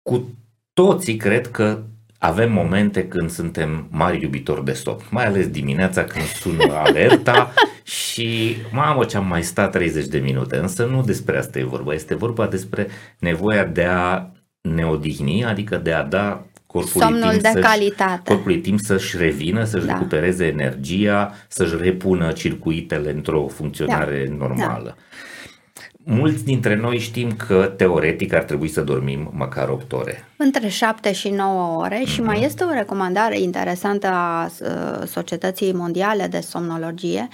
Cu toții cred că avem momente când suntem mari iubitori de somn, mai ales dimineața când sună alerta și mamă ce am mai stat 30 de minute, însă nu despre asta e vorba, este vorba despre nevoia de a ne odihni, adică de a da corpului timp să-și revină, să-și recupereze energia, să-și repună circuitele într-o funcționare normală. Mulți dintre noi știm că teoretic ar trebui să dormim măcar 8 ore. Între 7 și 9 ore și mai este o recomandare interesantă a Societății Mondiale de Somnologie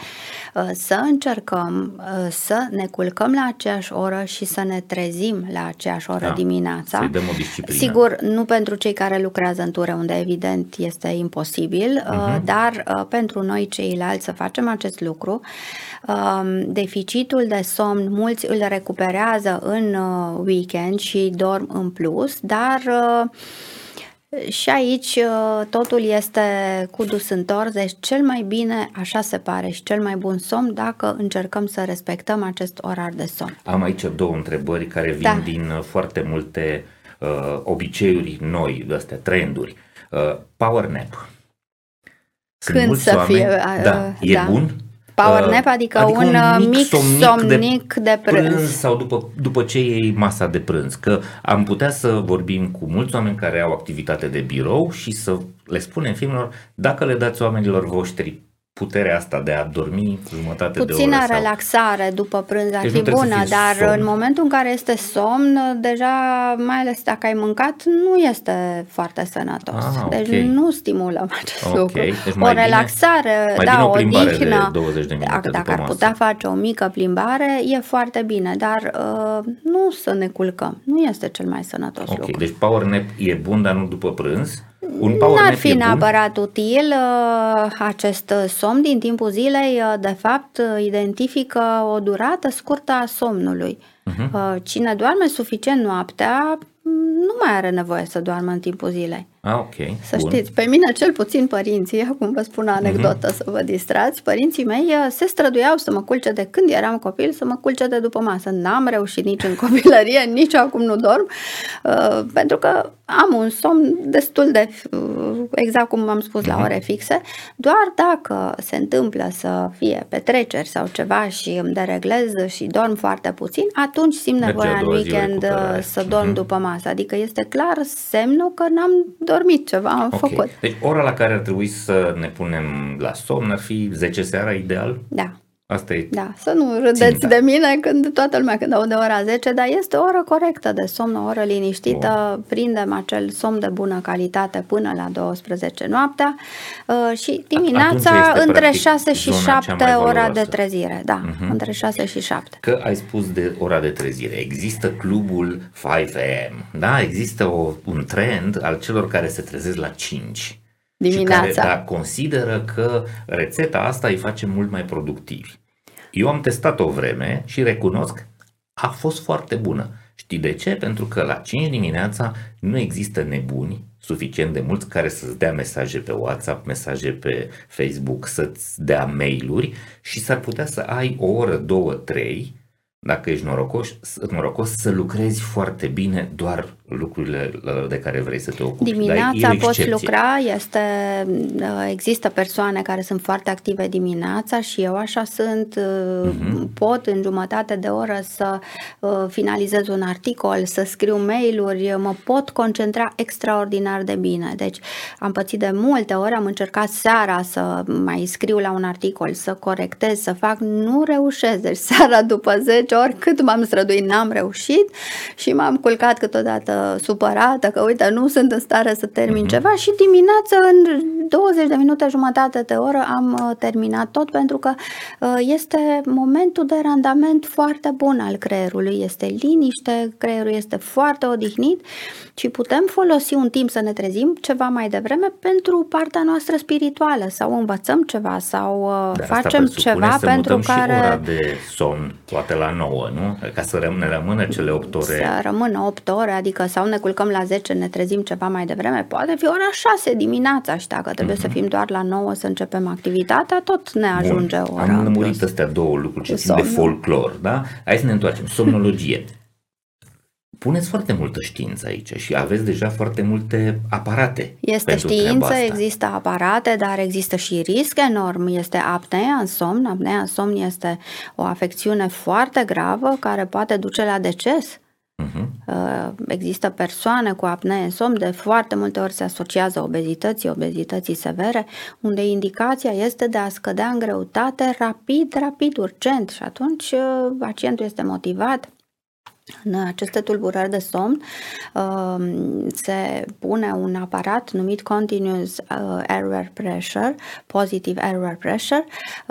să încercăm să ne culcăm la aceeași oră și să ne trezim la aceeași oră dimineața. Să-i dăm o disciplină. Sigur, nu pentru cei care lucrează în ture, unde evident este imposibil, dar pentru noi ceilalți să facem acest lucru. Deficitul de somn, mulți îl recuperează în weekend și dorm în plus, dar și aici totul este cu dus întors, deci cel mai bine, așa se pare, și cel mai bun somn dacă încercăm să respectăm acest orar de somn. Am aici 2 întrebări care vin din foarte multe obiceiuri noi, astea trenduri. Power nap. E bun? Power nap, adică un mic somnic de prânz sau după ce iei masa de prânz, că am putea să vorbim cu mulți oameni care au activitate de birou și să le spunem filmelor, dacă le dați oamenilor voștri puterea asta de a dormi jumătate de oră. Puțină relaxare după prânz ar fi bună, dar somn. În momentul în care este somn, deja, mai ales dacă ai mâncat, nu este foarte sănătos. Deci nu stimulăm acest lucru. Deci o relaxare, o odihnă, dacă ar putea face o mică plimbare, e foarte bine, dar nu să ne culcăm. Nu este cel mai sănătos lucru. Deci power nap e bun, dar nu după prânz. un power nap. N-ar fi neapărat util acest somn din timpul zilei, de fapt, identifică o durată scurtă a somnului. Uh-huh. Cine doarme suficient noaptea, nu mai are nevoie să doarmă în timpul zilei. Ah, okay. Să știți, pe mine cel puțin părinții, acum vă spun o anecdotă să vă distrați, părinții mei se străduiau să mă culce de când eram copil, să mă culce de după masă. N-am reușit nici în copilărie, nici acum nu dorm, pentru că am un somn destul de, exact cum am spus, la ore fixe, doar dacă se întâmplă să fie petreceri sau ceva și îmi dereglez și dorm foarte puțin, atunci simt nevoia în weekend să dorm după masă. Adică este clar semnul că n-am dormit ceva, am făcut. Deci ora la care ar trebui să ne punem la somn ar fi 10 seara ideal? Da. Asta e. Da, să nu râdeți de mine când toată lumea când aude ora 10, dar este o oră corectă de somn, o oră liniștită, prindem acel somn de bună calitate până la 12 noaptea și dimineața între 6 și 7 ora de trezire. Da, între 6 și 7. Că ai spus de ora de trezire, există clubul 5 AM, da? Există un trend al celor care se trezesc la 5 dimineața. Și care, da, consideră că rețeta asta îi face mult mai productivi. Eu am testat o vreme și recunosc, a fost foarte bună. Știi de ce? Pentru că la 5 dimineața nu există nebuni suficient de mulți care să-ți dea mesaje pe WhatsApp, mesaje pe Facebook, să-ți dea mail-uri și s-ar putea să ai o oră, două, trei, dacă ești norocos, să lucrezi foarte bine doar lucrurile de care vrei să te ocupi. Dimineața poți lucra, există persoane care sunt foarte active dimineața și eu așa sunt, pot în jumătate de oră să finalizez un articol, să scriu mail-uri, mă pot concentra extraordinar de bine. Deci am pățit de multe ori, am încercat seara să mai scriu la un articol, să corectez, să fac, nu reușesc. Deci seara după 10 ori, cât m-am străduit, n-am reușit și m-am culcat câteodată supărată că uite nu sunt în stare să termin ceva și dimineața în 20 de minute, jumătate de oră am terminat tot, pentru că este momentul de randament foarte bun al creierului, este liniște, creierul este foarte odihnit și putem folosi un timp să ne trezim ceva mai devreme pentru partea noastră spirituală sau învățăm ceva sau facem ceva pentru care... Dar ora de somn poate la 9, nu? Ca să rămână cele 8 ore. Să rămână 8 ore, adică sau ne culcăm la 10, ne trezim ceva mai devreme, poate fi ora 6 dimineața și dacă trebuie să fim doar la 9 să începem activitatea, tot ne ajunge ora. Am lămurit astea două lucruri ce țin de folclor, da? Hai să ne întoarcem. Somnologie. Puneți foarte multă știință aici și aveți deja foarte multe aparate. Este știință, există aparate, dar există și risc enorm. Este apnea în somn. Apnea în somn este o afecțiune foarte gravă care poate duce la deces. Există persoane cu apnee în somn, de foarte multe ori se asociază obezității severe, unde indicația este de a scădea în greutate rapid, urgent și atunci pacientul este motivat. În aceste tulburări de somn se pune un aparat numit Continuous Airway Pressure, Positive Airway Pressure,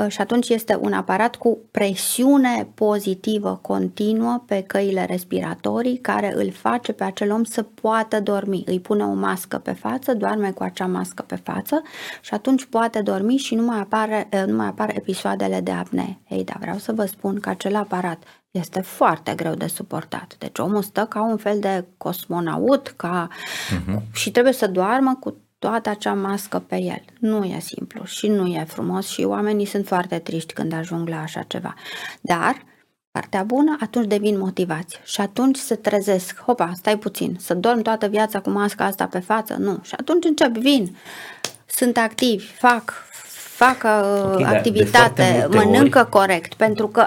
și atunci este un aparat cu presiune pozitivă continuă pe căile respiratorii care îl face pe acel om să poată dormi. Îi pune o mască pe față, doarme cu acea mască pe față și atunci poate dormi și nu mai apar episoadele de apnee. Ei, dar vreau să vă spun că acel aparat este foarte greu de suportat. Deci omul stă ca un fel de cosmonaut și trebuie să doarmă cu toată acea mască pe el. Nu e simplu și nu e frumos și oamenii sunt foarte triști când ajung la așa ceva. Dar partea bună, atunci devin motivați și atunci se trezesc. Hopa, stai puțin, să dorm toată viața cu masca asta pe față? Nu. Și atunci vin, sunt activi, fac activitate, mănâncă corect, pentru că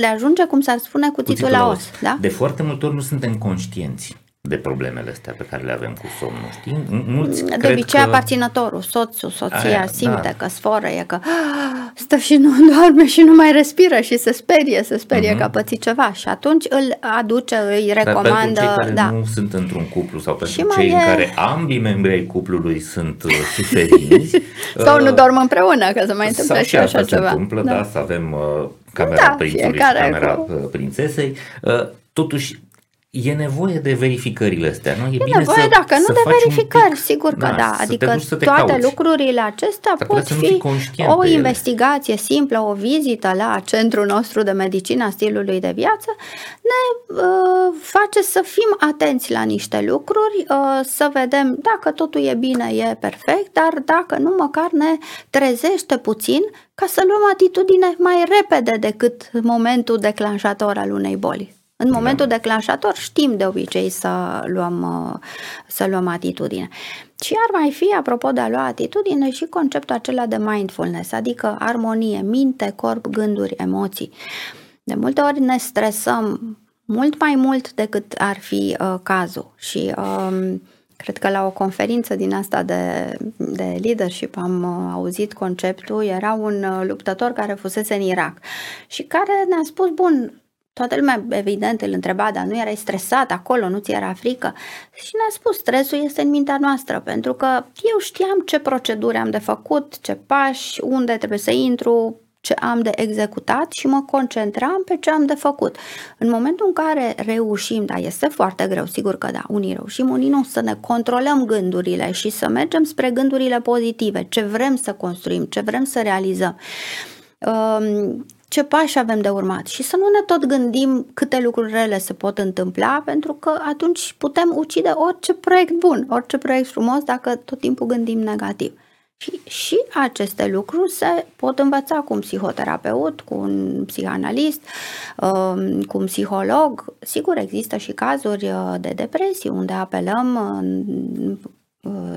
le ajunge, cum s-ar spune, cuțitul la os. Da? De foarte multe ori nu suntem conștienți de problemele astea pe care le avem cu somnul, știi? Mulți de obicei aparținătorul, soțul, soția simte că sforăie, că stă și nu doarme și nu mai respiră și se sperie că a pățit ceva și atunci îl aduce, îi recomandă. Dar pentru cei care nu sunt într-un cuplu sau pentru cei în care ambii membri ai cuplului sunt suferinți sau nu dorm împreună, că se mai întâmplă și așa ceva. Se întâmplă, da, să avem camera prințului și camera prințesei. Totuși e nevoie de verificările astea, nu? E bine nevoie, să, dacă să nu de verificări, pic, sigur că da. Adică toate lucrurile acestea pot fi o investigație simplă, o vizită la centrul nostru de medicina stilului de viață ne face să fim atenți la niște lucruri, să vedem dacă totul e bine, e perfect, dar dacă nu, măcar ne trezește puțin ca să luăm atitudine mai repede decât momentul declanșator al unei boli. În momentul declanșator știm de obicei să luăm atitudine. Și ar mai fi, apropo de a lua atitudine, și conceptul acela de mindfulness, adică armonie, minte, corp, gânduri, emoții. De multe ori ne stresăm mult mai mult decât ar fi cazul și cred că la o conferință din asta de leadership am auzit conceptul, era un luptător care fusese în Irak și care ne-a spus, bun, toată lumea, evident, îl întreba, dar nu erai stresat acolo, nu ți era frică? Și ne-a spus, stresul este în mintea noastră, pentru că eu știam ce proceduri am de făcut, ce pași, unde trebuie să intru, ce am de executat și mă concentram pe ce am de făcut. În momentul în care reușim, da, este foarte greu, sigur că da, unii reușim, unii nu, să ne controlăm gândurile și să mergem spre gândurile pozitive, ce vrem să construim, ce vrem să realizăm. Ce pași avem de urmat și să nu ne tot gândim câte lucruri rele se pot întâmpla, pentru că atunci putem ucide orice proiect bun, orice proiect frumos, dacă tot timpul gândim negativ. Și aceste lucruri se pot învăța cu un psihoterapeut, cu un psihanalist, cu un psiholog. Sigur, există și cazuri de depresie unde apelăm.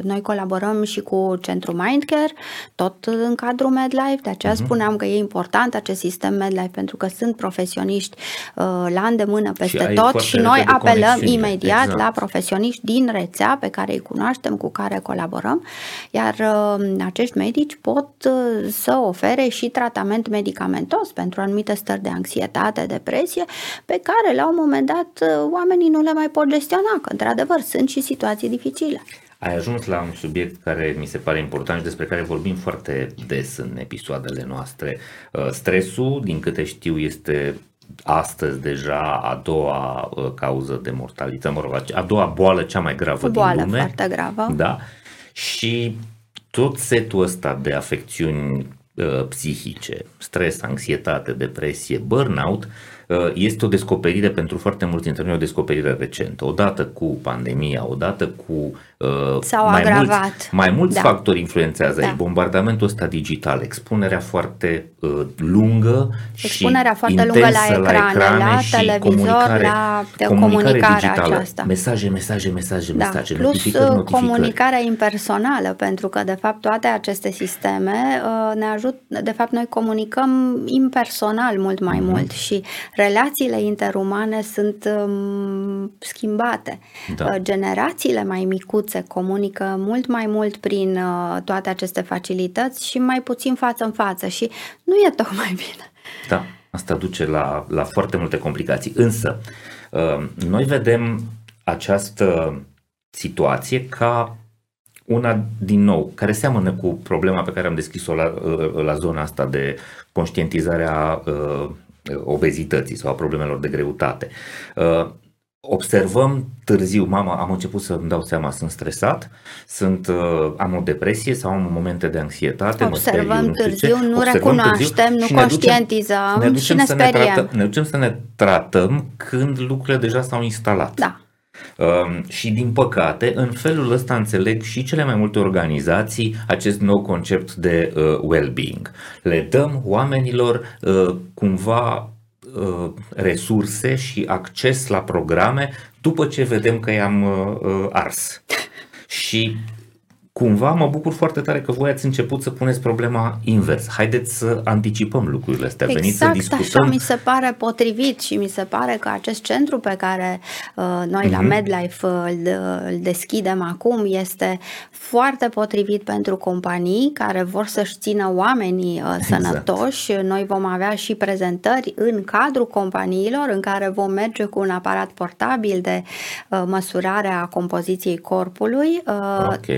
Noi colaborăm și cu centrul Mindcare, tot în cadrul MedLife, de aceea spuneam că e important acest sistem MedLife, pentru că sunt profesioniști la îndemână peste și tot și noi apelăm imediat la profesioniști din rețea pe care îi cunoaștem, cu care colaborăm, iar acești medici pot să ofere și tratament medicamentos pentru anumite stări de anxietate, depresie, pe care la un moment dat oamenii nu le mai pot gestiona, că într-adevăr sunt și situații dificile. Ai ajuns la un subiect care mi se pare important și despre care vorbim foarte des în episoadele noastre. Stresul, din câte știu, este astăzi deja a doua cauză de mortalitate, a doua boală cea mai gravă din lume. Foarte gravă. Da. Și tot setul ăsta de afecțiuni psihice, stres, anxietate, depresie, burnout, este o descoperire pentru foarte mulți dintre noi, o descoperire recentă, odată cu pandemia, odată cu mai mulți factori influențează aici, bombardamentul ăsta digital, expunerea foarte lungă și intensă la ecrane, la televizor, la comunicare digitală, mesaje, notificări. Comunicarea impersonală, pentru că de fapt toate aceste sisteme ne ajută, de fapt noi comunicăm impersonal mult mai mult și relațiile interumane sunt schimbate. Da. Generațiile mai micuțe comunică mult mai mult prin toate aceste facilități și mai puțin față în față și nu e tocmai bine. Da, asta duce la foarte multe complicații. Însă, noi vedem această situație ca una, din nou, care seamănă cu problema pe care am descris-o la zona asta de conștientizarea obezității sau a problemelor de greutate. Observăm târziu, mama, am început să-mi dau seama, sunt stresat, am o depresie sau am momente de anxietate. Observăm târziu, nu recunoaștem, nu conștientizăm și ne speriem. Ne ducem să ne tratăm când lucrurile deja s-au instalat. Da. Și din păcate, în felul ăsta înțeleg și cele mai multe organizații acest nou concept de well-being. Le dăm oamenilor cumva resurse și acces la programe după ce vedem că i-am ars. Și cumva mă bucur foarte tare că voi ați început să puneți problema invers. Haideți să anticipăm lucrurile astea. Exact, veniți să discutăm. Așa mi se pare potrivit și mi se pare că acest centru pe care noi la MedLife îl deschidem acum este foarte potrivit pentru companii care vor să-și țină oamenii sănătoși. Noi vom avea și prezentări în cadrul companiilor în care vom merge cu un aparat portabil de măsurare a compoziției corpului.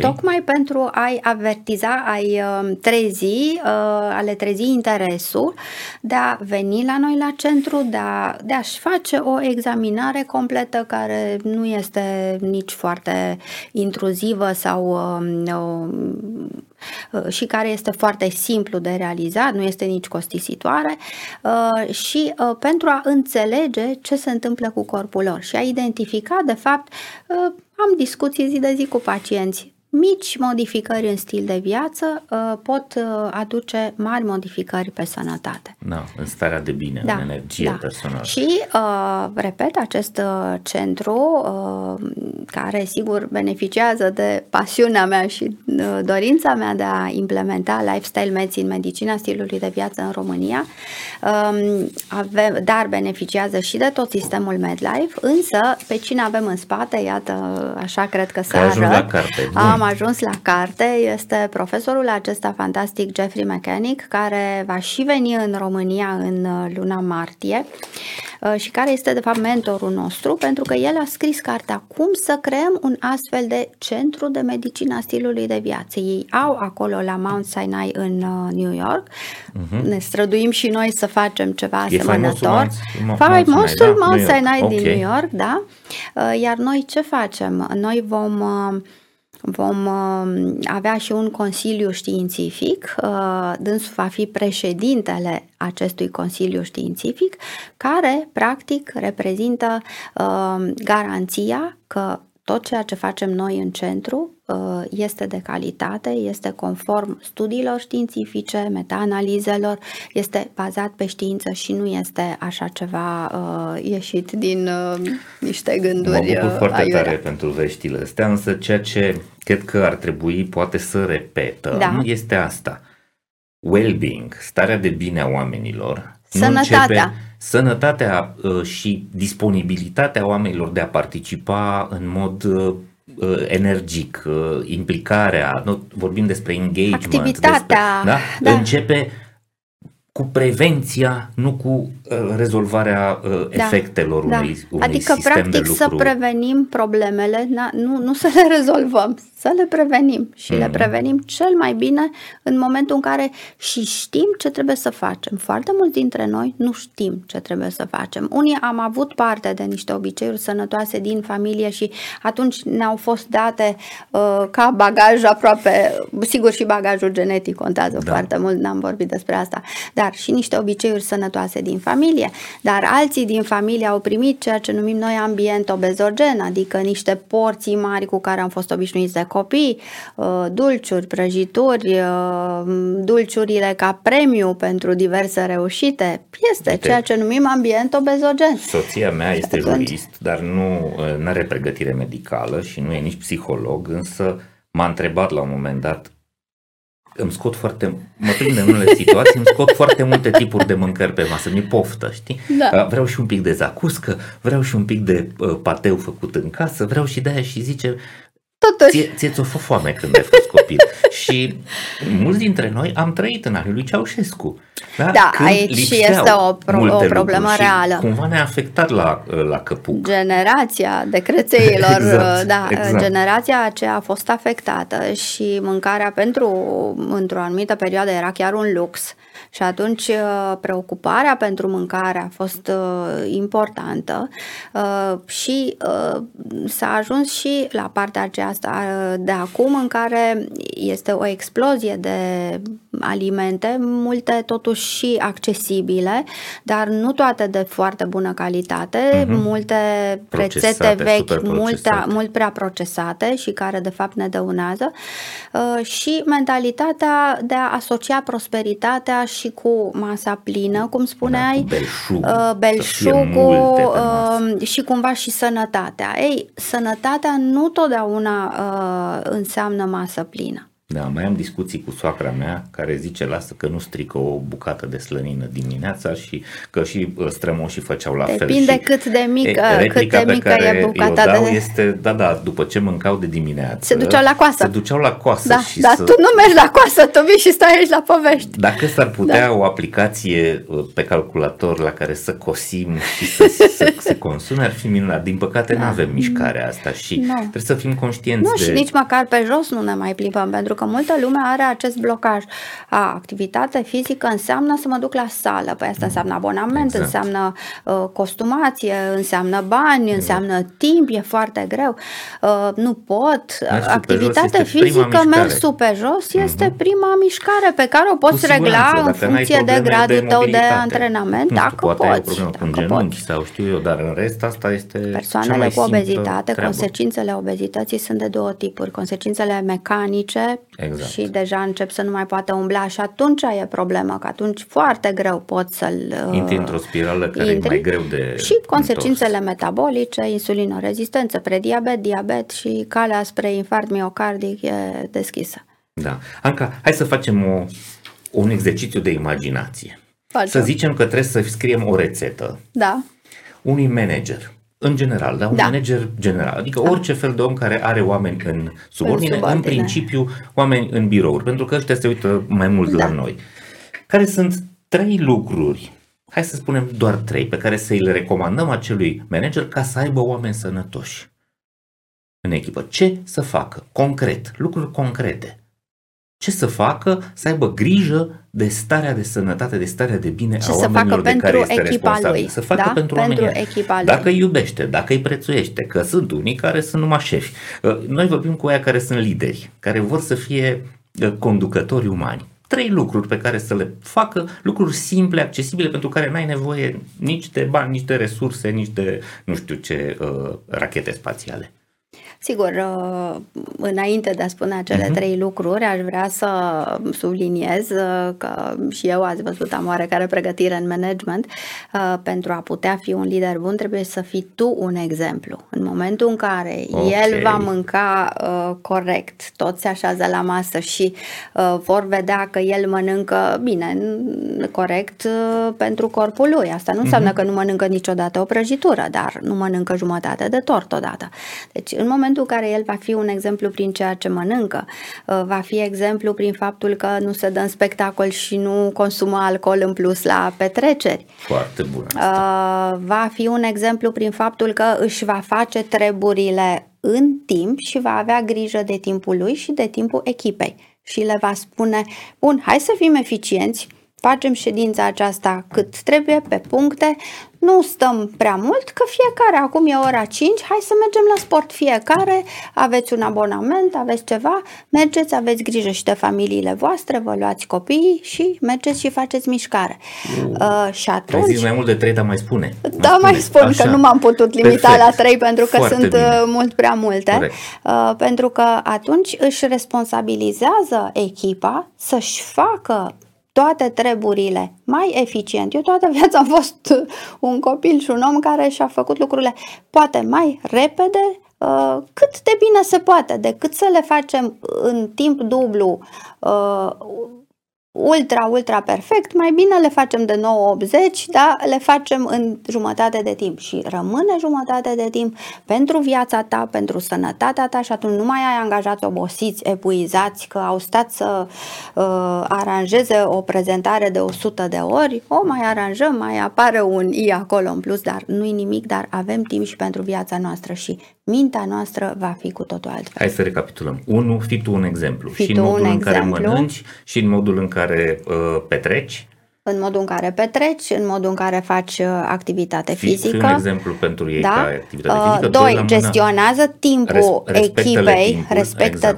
Tocmai pentru a-i avertiza, a-i trezi, interesul de a veni la noi la centru, de a-și face o examinare completă care nu este nici foarte intruzivă sau și care este foarte simplu de realizat, nu este nici costisitoare, și pentru a înțelege ce se întâmplă cu corpul lor și a identifica, de fapt, am discuții zi de zi cu pacienți. Mici modificări în stil de viață pot aduce mari modificări pe sănătate. Da, în starea de bine, da, în energie personală. Și, repet, acest centru, care sigur beneficiază de pasiunea mea și dorința mea de a implementa lifestyle medicine, medicina stilului de viață în România, dar beneficiază și de tot sistemul MedLife, însă pe cine avem în spate, iată, așa cred că se arăt. Am ajuns la carte, este profesorul acesta fantastic, Jeffrey Mechanick, care va și veni în România în luna martie și care este de fapt mentorul nostru, pentru că el a scris cartea Cum să creăm un astfel de centru de medicina stilului de viață. Ei au acolo la Mount Sinai în New York. Ne străduim și noi să facem ceva asemănător. Faimosul Mount Sinai din New York, da? Iar noi ce facem? Noi vom avea și un consiliu științific, dânsul va fi președintele acestui consiliu științific, care practic reprezintă garanția că tot ceea ce facem noi în centru este de calitate, este conform studiilor științifice, meta-analizelor, este bazat pe știință și nu este așa ceva ieșit din niște gânduri. Mă bucur foarte tare pentru veștile astea, însă ceea ce cred că ar trebui poate să repetăm, da, este asta. Well-being, starea de bine a oamenilor, sănătatea și disponibilitatea oamenilor de a participa în mod energic, implicarea, vorbim despre engagement, activitatea, da? Începe cu prevenția, nu cu rezolvarea efectelor unui sistem de lucru. Adică, practic, să prevenim problemele, nu să le rezolvăm, să le prevenim și le prevenim cel mai bine în momentul în care și știm ce trebuie să facem. Foarte mulți dintre noi nu știm ce trebuie să facem. Unii am avut parte de niște obiceiuri sănătoase din familie și atunci ne-au fost date ca bagaj aproape, sigur și bagajul genetic contează foarte mult, n-am vorbit despre asta, dar și niște obiceiuri sănătoase din familie, dar alții din familie au primit ceea ce numim noi ambient obezogen, adică niște porții mari cu care am fost obișnuiți de copii, dulciuri, prăjituri, dulciurile ca premiu pentru diverse reușite. Este ceea ce numim ambient obezogen. Soția mea este jurist, dar nu are pregătire medicală și nu e nici psiholog, însă m-a întrebat la un moment dat, mă prind în unele situații, îmi scot foarte multe tipuri de mâncări pe masă, mi-e poftă, știi? Da. Vreau și un pic de zacuscă, vreau și un pic de pateu făcut în casă, vreau și de aia, și zice, ție ți-o fă foame când ai fost copil. Și mulți dintre noi am trăit în anii lui Ceaușescu. Da, aici este o problemă reală. Cumva ne-a afectat la căpuc. Generația de crețeilor, generația aceea a fost afectată și mâncarea într-o anumită perioadă era chiar un lux. Și atunci preocuparea pentru mâncare a fost importantă și s-a ajuns și la partea aceasta de acum, în care este o explozie de alimente, multe totuși și accesibile, dar nu toate de foarte bună calitate, multe rețete vechi, mult prea procesate și care de fapt ne dăunează, și mentalitatea de a asocia prosperitatea și cu masa plină, cum spuneai, belșugul și cumva și sănătatea. Sănătatea nu totdeauna înseamnă masă plină. Da, mai am discuții cu soacra mea care zice, lasă că nu strică o bucată de slănină dimineața și că și strămoșii făceau la fel. Depinde cât de mică, e bucata de... este, da, după ce mâncau de dimineață. Se duceau la coasă. Da, și dar tu nu mergi la coasă, tu vii și stai aici la povești. Dacă s-ar putea o aplicație pe calculator la care să cosim și să consume, ar fi minunat. Din păcate n-avem mișcarea asta și trebuie să fim conștienți de... și nici măcar pe jos nu ne mai plimbăm, pentru că multă lume are acest blocaj. Activitate fizică înseamnă să mă duc la sală, păi asta înseamnă abonament, înseamnă costumație, înseamnă bani, înseamnă timp, e foarte greu. Nu pot. Activitate fizică, mersul pe jos este prima mișcare pe care o poți regla în funcție de gradul tău de antrenament, dacă poți. Poate ai o problemă cu genunchi sau știu eu, dar în rest asta este persoanele cu obezitate, consecințele obezității sunt de două tipuri, consecințele mecanice și deja încep să nu mai poată umbla și atunci e problemă, că atunci foarte greu poți să-l intri într-o spirală care e mai greu de și consecințele metabolice, insulinorezistență, prediabet, diabet și calea spre infarct miocardic e deschisă. Da. Anca, hai să facem un exercițiu de imaginație. Să zicem că trebuie să scriem o rețetă unui manager. În general, dar un manager general, adică orice fel de om care are oameni în subordine, în principiu oameni în birouri, pentru că ăștia se uită mai mult la noi. Care sunt trei lucruri, hai să spunem doar trei, pe care să le recomandăm acelui manager ca să aibă oameni sănătoși în echipă? Ce să facă concret, lucruri concrete? Ce să facă să aibă grijă de starea de sănătate, de starea de bine a oamenilor de care este responsabil. Să facă pentru echipa lui. Dacă îi iubește, dacă îi prețuiește, că sunt unii care sunt numai șefi. Noi vorbim cu aia care sunt lideri, care vor să fie conducători umani. Trei lucruri pe care să le facă, lucruri simple, accesibile, pentru care n-ai nevoie nici de bani, nici de resurse, nici de nu știu ce rachete spațiale. Sigur, înainte de a spune acele trei lucruri, aș vrea să subliniez că și eu ați văzut am oarecare pregătire în management. Pentru a putea fi un lider bun trebuie să fii tu un exemplu. În momentul în care el va mânca corect, toți se așează la masă și vor vedea că el mănâncă bine, corect pentru corpul lui. Asta nu înseamnă că nu mănâncă niciodată o prăjitură, dar nu mănâncă jumătate de tort odată. Deci în momentul în care el va fi un exemplu prin ceea ce mănâncă, va fi exemplu prin faptul că nu se dă în spectacol și nu consumă alcool în plus la petreceri. Foarte bun asta. Va fi un exemplu prin faptul că își va face treburile în timp și va avea grijă de timpul lui și de timpul echipei și le va spune, bun, hai să fim eficienți, facem ședința aceasta cât trebuie, pe puncte, nu stăm prea mult, că fiecare, acum e ora 5, hai să mergem la sport fiecare, aveți un abonament, aveți ceva, mergeți, aveți grijă și de familiile voastre, vă luați copiii și mergeți și faceți mișcare. Și atunci... Ai zis mai mult de 3, dar mai spune. Mai spun, așa, că nu m-am putut limita la 3 pentru că foarte sunt bine. Mult prea multe. Pentru că atunci își responsabilizează echipa să-și facă toate treburile mai eficient. Eu toată viața am fost un copil și un om care și-a făcut lucrurile poate mai repede, cât de bine se poate, decât să le facem în timp dublu ultra perfect, mai bine le facem de 9-80, dar le facem în jumătate de timp și rămâne jumătate de timp pentru viața ta, pentru sănătatea ta și atunci nu mai ai angajați obosiți, epuizați, că au stat să aranjeze o prezentare de 100 de ori, o mai aranjăm, mai apare un i acolo în plus, dar nu-i nimic, dar avem timp și pentru viața noastră și mintea noastră va fi cu totul altfel. Hai să recapitulăm. 1. Fii tu un exemplu. Și în modul în care mănânci, și în modul în care petreci. În modul în care petreci, în modul în care faci activitate fizică. Fii un exemplu pentru ei ca activitate fizică. 2. Gestionează timpul echipei,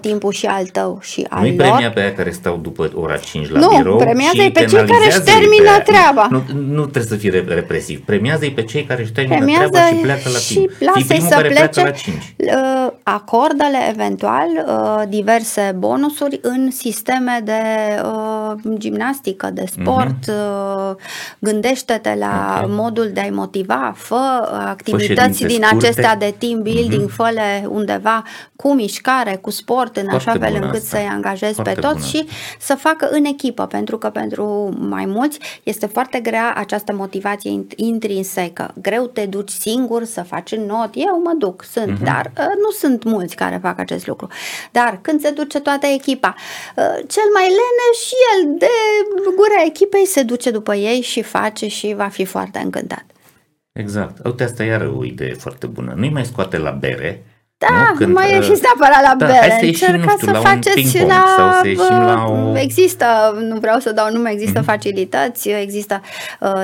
timpul și al tău și al lor. Nu-i premia pe aia care stau după ora 5 la birou. Nu, premiază-i pe cei care își termină treaba. Nu trebuie să fii represiv. Premiază-i pe cei care își termină treaba și pleacă la timp. Fii primul care pleacă la 5. Acordă-le eventual diverse bonusuri în sisteme de gimnastică, de sport, gândește-te la modul de a-i motiva, fă activități din acestea de team building, fă-le undeva cu mișcare, cu sport, în așa fel încât să-i angajezi pe toți și să facă în echipă, pentru că pentru mai mulți este foarte grea această motivație intrinsecă. Greu te duci singur să faci în not, eu mă duc, sunt, dar nu sunt mulți care fac acest lucru. Dar când se duce toată echipa, cel mai leneș și el de gura echipei se duce după ei și face și va fi foarte încântat. Exact. Uite, asta e iară o idee foarte bună. Nu-i mai scoate la bere. Da, nu mai ieșiți neapărat la bere, încercați să faceți și la... Există, nu vreau să dau nume, există facilități, există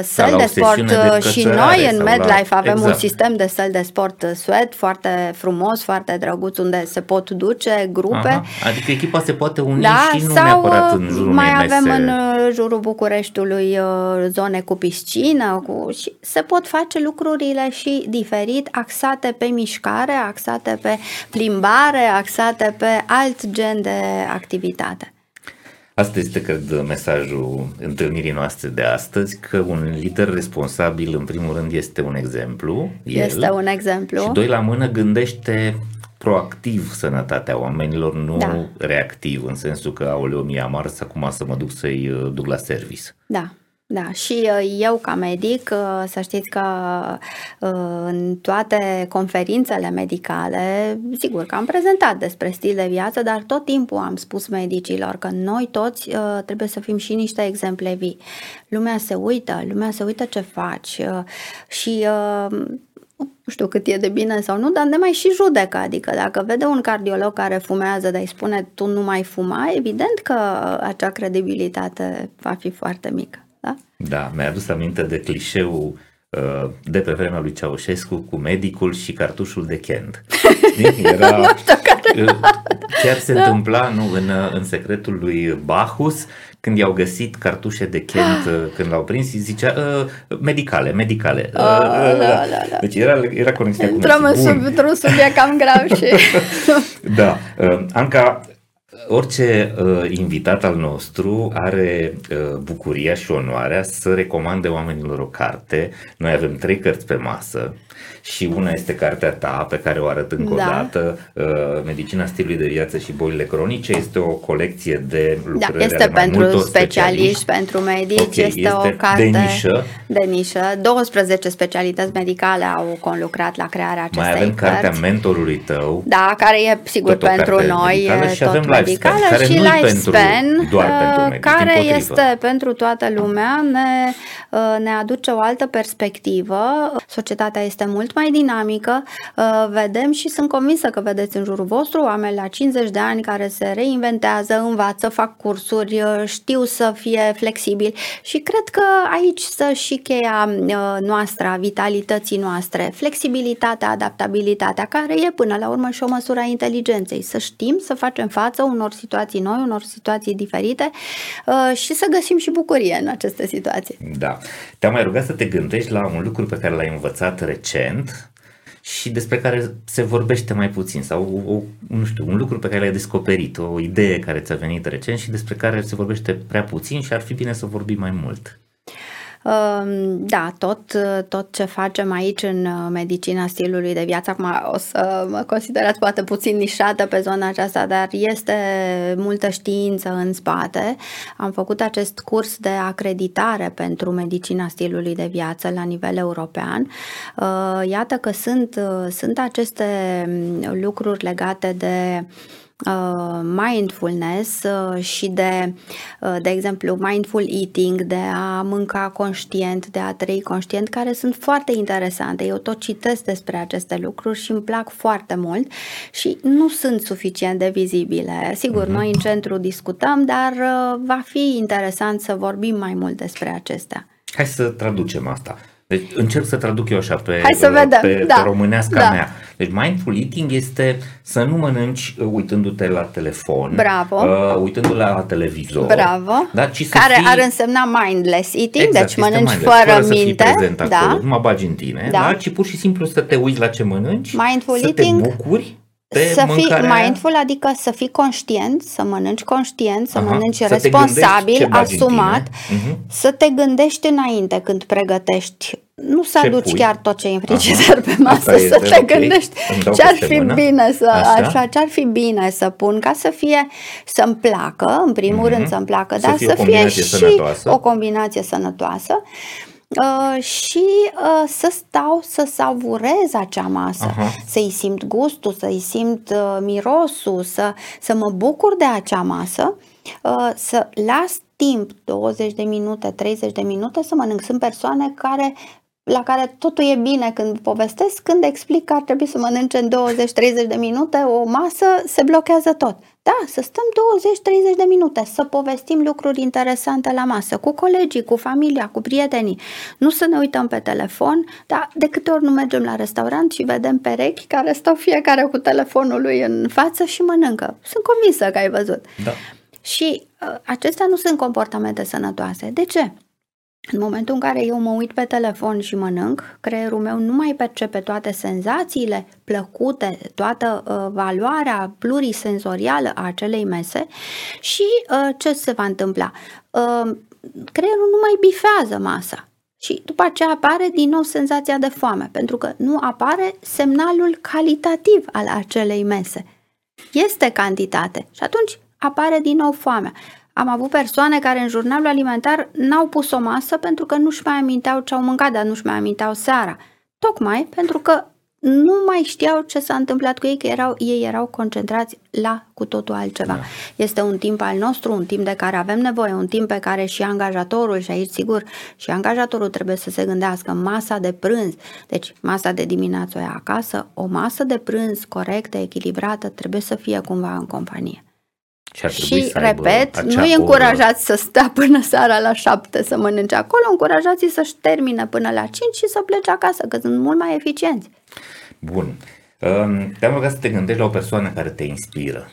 săli de sport și noi în MedLife avem un sistem de săli de sport sweat foarte frumos, foarte drăguț, unde se pot duce grupe. Aha, adică echipa se poate uni și nu neapărat în jurul mai mese. Avem în jurul Bucureștiului zone cu piscină și se pot face lucrurile și diferit, axate pe mișcare, axate pe plimbare, axate pe alt gen de activitate. Asta este, cred, mesajul întâlnirii noastre de astăzi, că un lider responsabil, în primul rând, este un exemplu. Este un exemplu. Și doi la mână, gândește proactiv sănătatea oamenilor, nu reactiv, în sensul că, aoleu, mi-e amar, acum să mă duc să-i duc la service. Da. Da, și eu ca medic, să știți că în toate conferințele medicale, sigur că am prezentat despre stil de viață, dar tot timpul am spus medicilor că noi toți trebuie să fim și niște exemple vii. Lumea se uită ce faci și... nu știu cât e de bine sau nu, dar ne mai și judecă, adică dacă vede un cardiolog care fumează, dar îi spune tu nu mai fuma, evident că acea credibilitate va fi foarte mică. Da, da, mi-a adus aminte de clișeul de pe vremea lui Ceaușescu cu medicul și cartușul de Kent. Era, chiar se întâmpla în secretul lui Bacchus, când i-au găsit cartușe de Kent, când l-au prins, zicea medicale. Deci era conexiunea cu medicii. Intrăm în subiect cam greu și... Da, Anca, orice invitat al nostru are bucuria și onoarea să recomande oamenilor o carte. Noi avem 3 cărți pe masă și una este cartea ta, pe care o arăt încă o dată, Medicina Stilului de Viață și Bolile Cronice. Este o colecție de lucrări ale mai multor specialiști, pentru medici, este o carte de nișă. 12 specialități medicale au conlucrat la crearea acestei cărți. Mai avem cartea mentorului tău. Da, care e sigur pentru noi, și tot avem medicală, și Lifespan, care este pentru toată lumea, ne aduce o altă perspectivă. Societatea este mult mai dinamică, vedem și sunt convinsă că vedeți în jurul vostru oameni la 50 de ani care se reinventează, învață, fac cursuri, știu să fie flexibili și cred că aici stă și cheia noastră, a vitalității noastre, flexibilitatea, adaptabilitatea, care e până la urmă și o măsură a inteligenței, să știm să facem față unor situații noi, unor situații diferite și să găsim și bucurie în aceste situații. Da. Te-am mai rugat să te gândești la un lucru pe care l-ai învățat recent și despre care se vorbește mai puțin, sau nu știu, un lucru pe care l-ai descoperit, o idee care ți-a venit recent și despre care se vorbește prea puțin și ar fi bine să vorbim mai mult. Da, tot ce facem aici în medicina stilului de viață, acum o să mă considerați poate puțin nișată pe zona aceasta, dar este multă știință în spate. Am făcut acest curs de acreditare pentru medicina stilului de viață la nivel european. Iată că sunt aceste lucruri legate de mindfulness și de exemplu mindful eating, de a mânca conștient, de a trăi conștient, care sunt foarte interesante. Eu tot citesc despre aceste lucruri și îmi plac foarte mult și nu sunt suficient de vizibile. Sigur, noi în centru discutăm, dar va fi interesant să vorbim mai mult despre acestea. Hai să traducem asta. Deci încerc să traduc eu așa pe românească mea. Deci mindful eating este să nu mănânci uitându-te la telefon, uitându-te la televizor, care ar însemna mindless eating, deci mănânci fără minte, să fii prezent acolo, nu mă bagi în tine, ci pur și simplu să te uiți la ce mănânci, mindful eating, te bucuri. Să mâncarea... fii mindful, adică să fii conștient, să mănânci responsabil, asumat, să te gândești înainte când pregătești. Nu să aduci chiar tot ce e în frigider pe masă, să te gândești ce ar fi bine să pun ca să fie, să-mi placă, în primul rând să-mi placă, dar să fie și o combinație sănătoasă. Și să stau să savurez acea masă, să-i simt gustul, să-i simt mirosul, să mă bucur de acea masă, să las timp, 20 de minute, 30 de minute să mănânc. Sunt persoane la care totul e bine când povestesc, când explic că ar trebui să mănânce în 20-30 de minute o masă, se blochează tot. Da, să stăm 20-30 de minute, să povestim lucruri interesante la masă, cu colegii, cu familia, cu prietenii. Nu să ne uităm pe telefon, dar de câte ori nu mergem la restaurant și vedem perechi care stau fiecare cu telefonul lui în față și mănâncă. Sunt convinsă că ai văzut. Da. Și acestea nu sunt comportamente sănătoase. De ce? În momentul în care eu mă uit pe telefon și mănânc, creierul meu nu mai percepe toate senzațiile plăcute, toată valoarea plurisenzorială a acelei mese și ce se va întâmpla? Creierul nu mai bifează masa și după aceea apare din nou senzația de foame, pentru că nu apare semnalul calitativ al acelei mese. Este cantitate și atunci apare din nou foamea. Am avut persoane care în jurnalul alimentar n-au pus o masă pentru că nu-și mai aminteau ce au mâncat, dar nu-și mai aminteau seara. Tocmai pentru că nu mai știau ce s-a întâmplat cu ei, că ei erau concentrați la cu totul altceva. Da. Este un timp al nostru, un timp de care avem nevoie, un timp pe care și angajatorul, și aici sigur, și angajatorul trebuie să se gândească masa de prânz. Deci masa de dimineață o ia acasă, o masă de prânz corectă, echilibrată, trebuie să fie cumva în companie. Și, repet, nu-i încurajați să stea până seara la 7 să mănânce acolo, încurajați-i să-și termine până la 5 și să plece acasă, că sunt mult mai eficienți. Bun. Te-am rugat să te gândești la o persoană care te inspiră.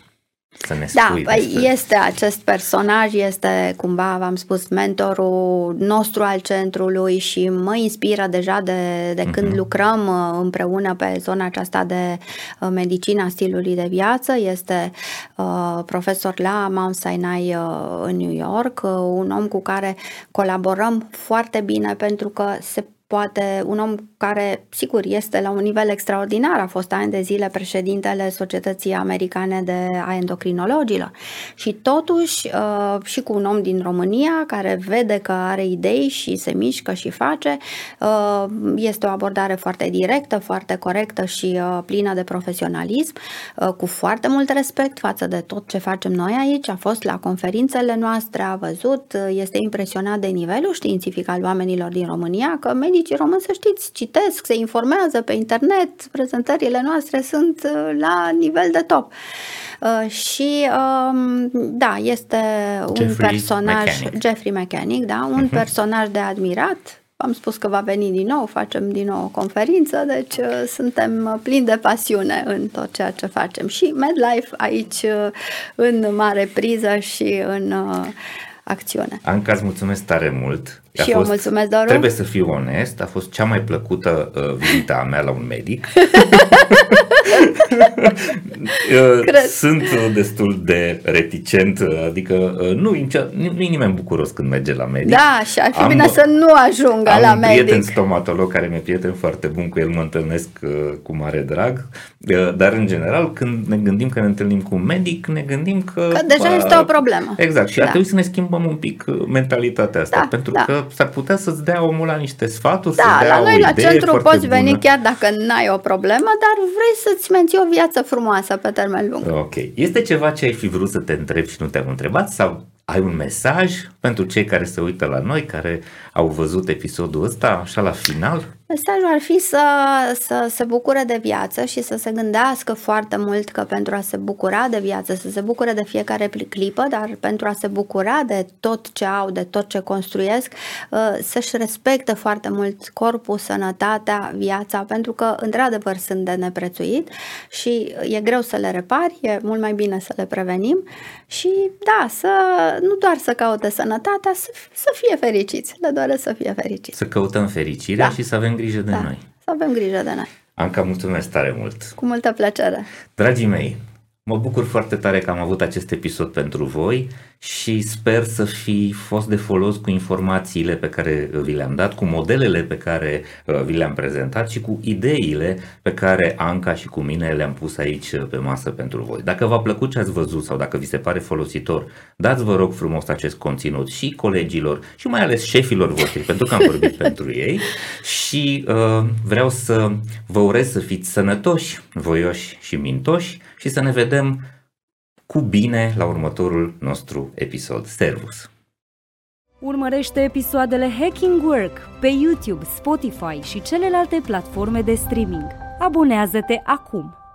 Să ne spui este acest personaj, este cumva, v-am spus, mentorul nostru al centrului și mă inspiră deja de când lucrăm împreună pe zona aceasta de medicina stilului de viață. Este profesor la Mount Sinai în New York, un om cu care colaborăm foarte bine pentru că un om care, sigur, este la un nivel extraordinar, a fost ani de zile președintele Societății Americane a Endocrinologilor și totuși și cu un om din România care vede că are idei și se mișcă și face, este o abordare foarte directă, foarte corectă și plină de profesionalism, cu foarte mult respect față de tot ce facem noi aici, a fost la conferințele noastre, a văzut, este impresionat de nivelul științific al oamenilor din România, că medicii români, să știți, citesc, se informează pe internet, prezentările noastre sunt la nivel de top. Și da, este Jeffrey Mechanick, da, un personaj de admirat. Am spus că va veni din nou, facem din nou o conferință, deci suntem plini de pasiune în tot ceea ce facem. Și MedLife aici în mare priză și în acțiune. Anca, îți mulțumesc tare mult. Și eu mulțumesc, Doru. Trebuie să fiu onest, a fost cea mai plăcută vizita a mea la un medic. Sunt destul de reticent, adică nu-i nimeni bucuros când merge la medic. Da, și ar fi bine să nu ajungă la medic. Am un prieten stomatolog care mi-e prieten foarte bun, cu el mă întâlnesc cu mare drag, dar în general când ne gândim că ne întâlnim cu un medic, ne gândim că deja este o problemă. Exact, și ar trebui să ne schimbăm un pic mentalitatea asta, pentru că s-ar putea să-ți dea omul la niște sfaturi, să-ți dea o idee foarte bună. Da, la noi la centru poți veni chiar dacă n-ai o problemă, dar vrei să-ți menții o viață frumoasă pe termen lung. Ok. Este ceva ce ai fi vrut să te întrebi și nu te-am întrebat sau ai un mesaj pentru cei care se uită la noi, care au văzut episodul ăsta așa la final? Mesajul ar fi să se bucure de viață și să se gândească foarte mult că pentru a se bucura de viață, să se bucure de fiecare clipă, dar pentru a se bucura de tot ce au, de tot ce construiesc, să-și respecte foarte mult corpul, sănătatea, viața, pentru că într-adevăr sunt de neprețuit și e greu să le repari, e mult mai bine să le prevenim și da, nu doar să caute sănătatea, să fie fericiți, le doresc să fie fericiți. Să căutăm fericirea și să avem grijă de noi. Să avem grijă de noi. Anca, mulțumesc tare mult! Cu multă plăcere! Dragii mei, mă bucur foarte tare că am avut acest episod pentru voi și sper să fi fost de folos cu informațiile pe care vi le-am dat, cu modelele pe care vi le-am prezentat și cu ideile pe care Anca și cu mine le-am pus aici pe masă pentru voi. Dacă v-a plăcut ce ați văzut sau dacă vi se pare folositor, dați vă rog frumos acest conținut și colegilor și mai ales șefilor voștri, pentru că am vorbit pentru ei și vreau să vă urez să fiți sănătoși, voioși și mintoși și să ne vedem cu bine la următorul nostru episod. Servus! Urmărește episoadele Hacking Work pe YouTube, Spotify și celelalte platforme de streaming. Abonează-te acum!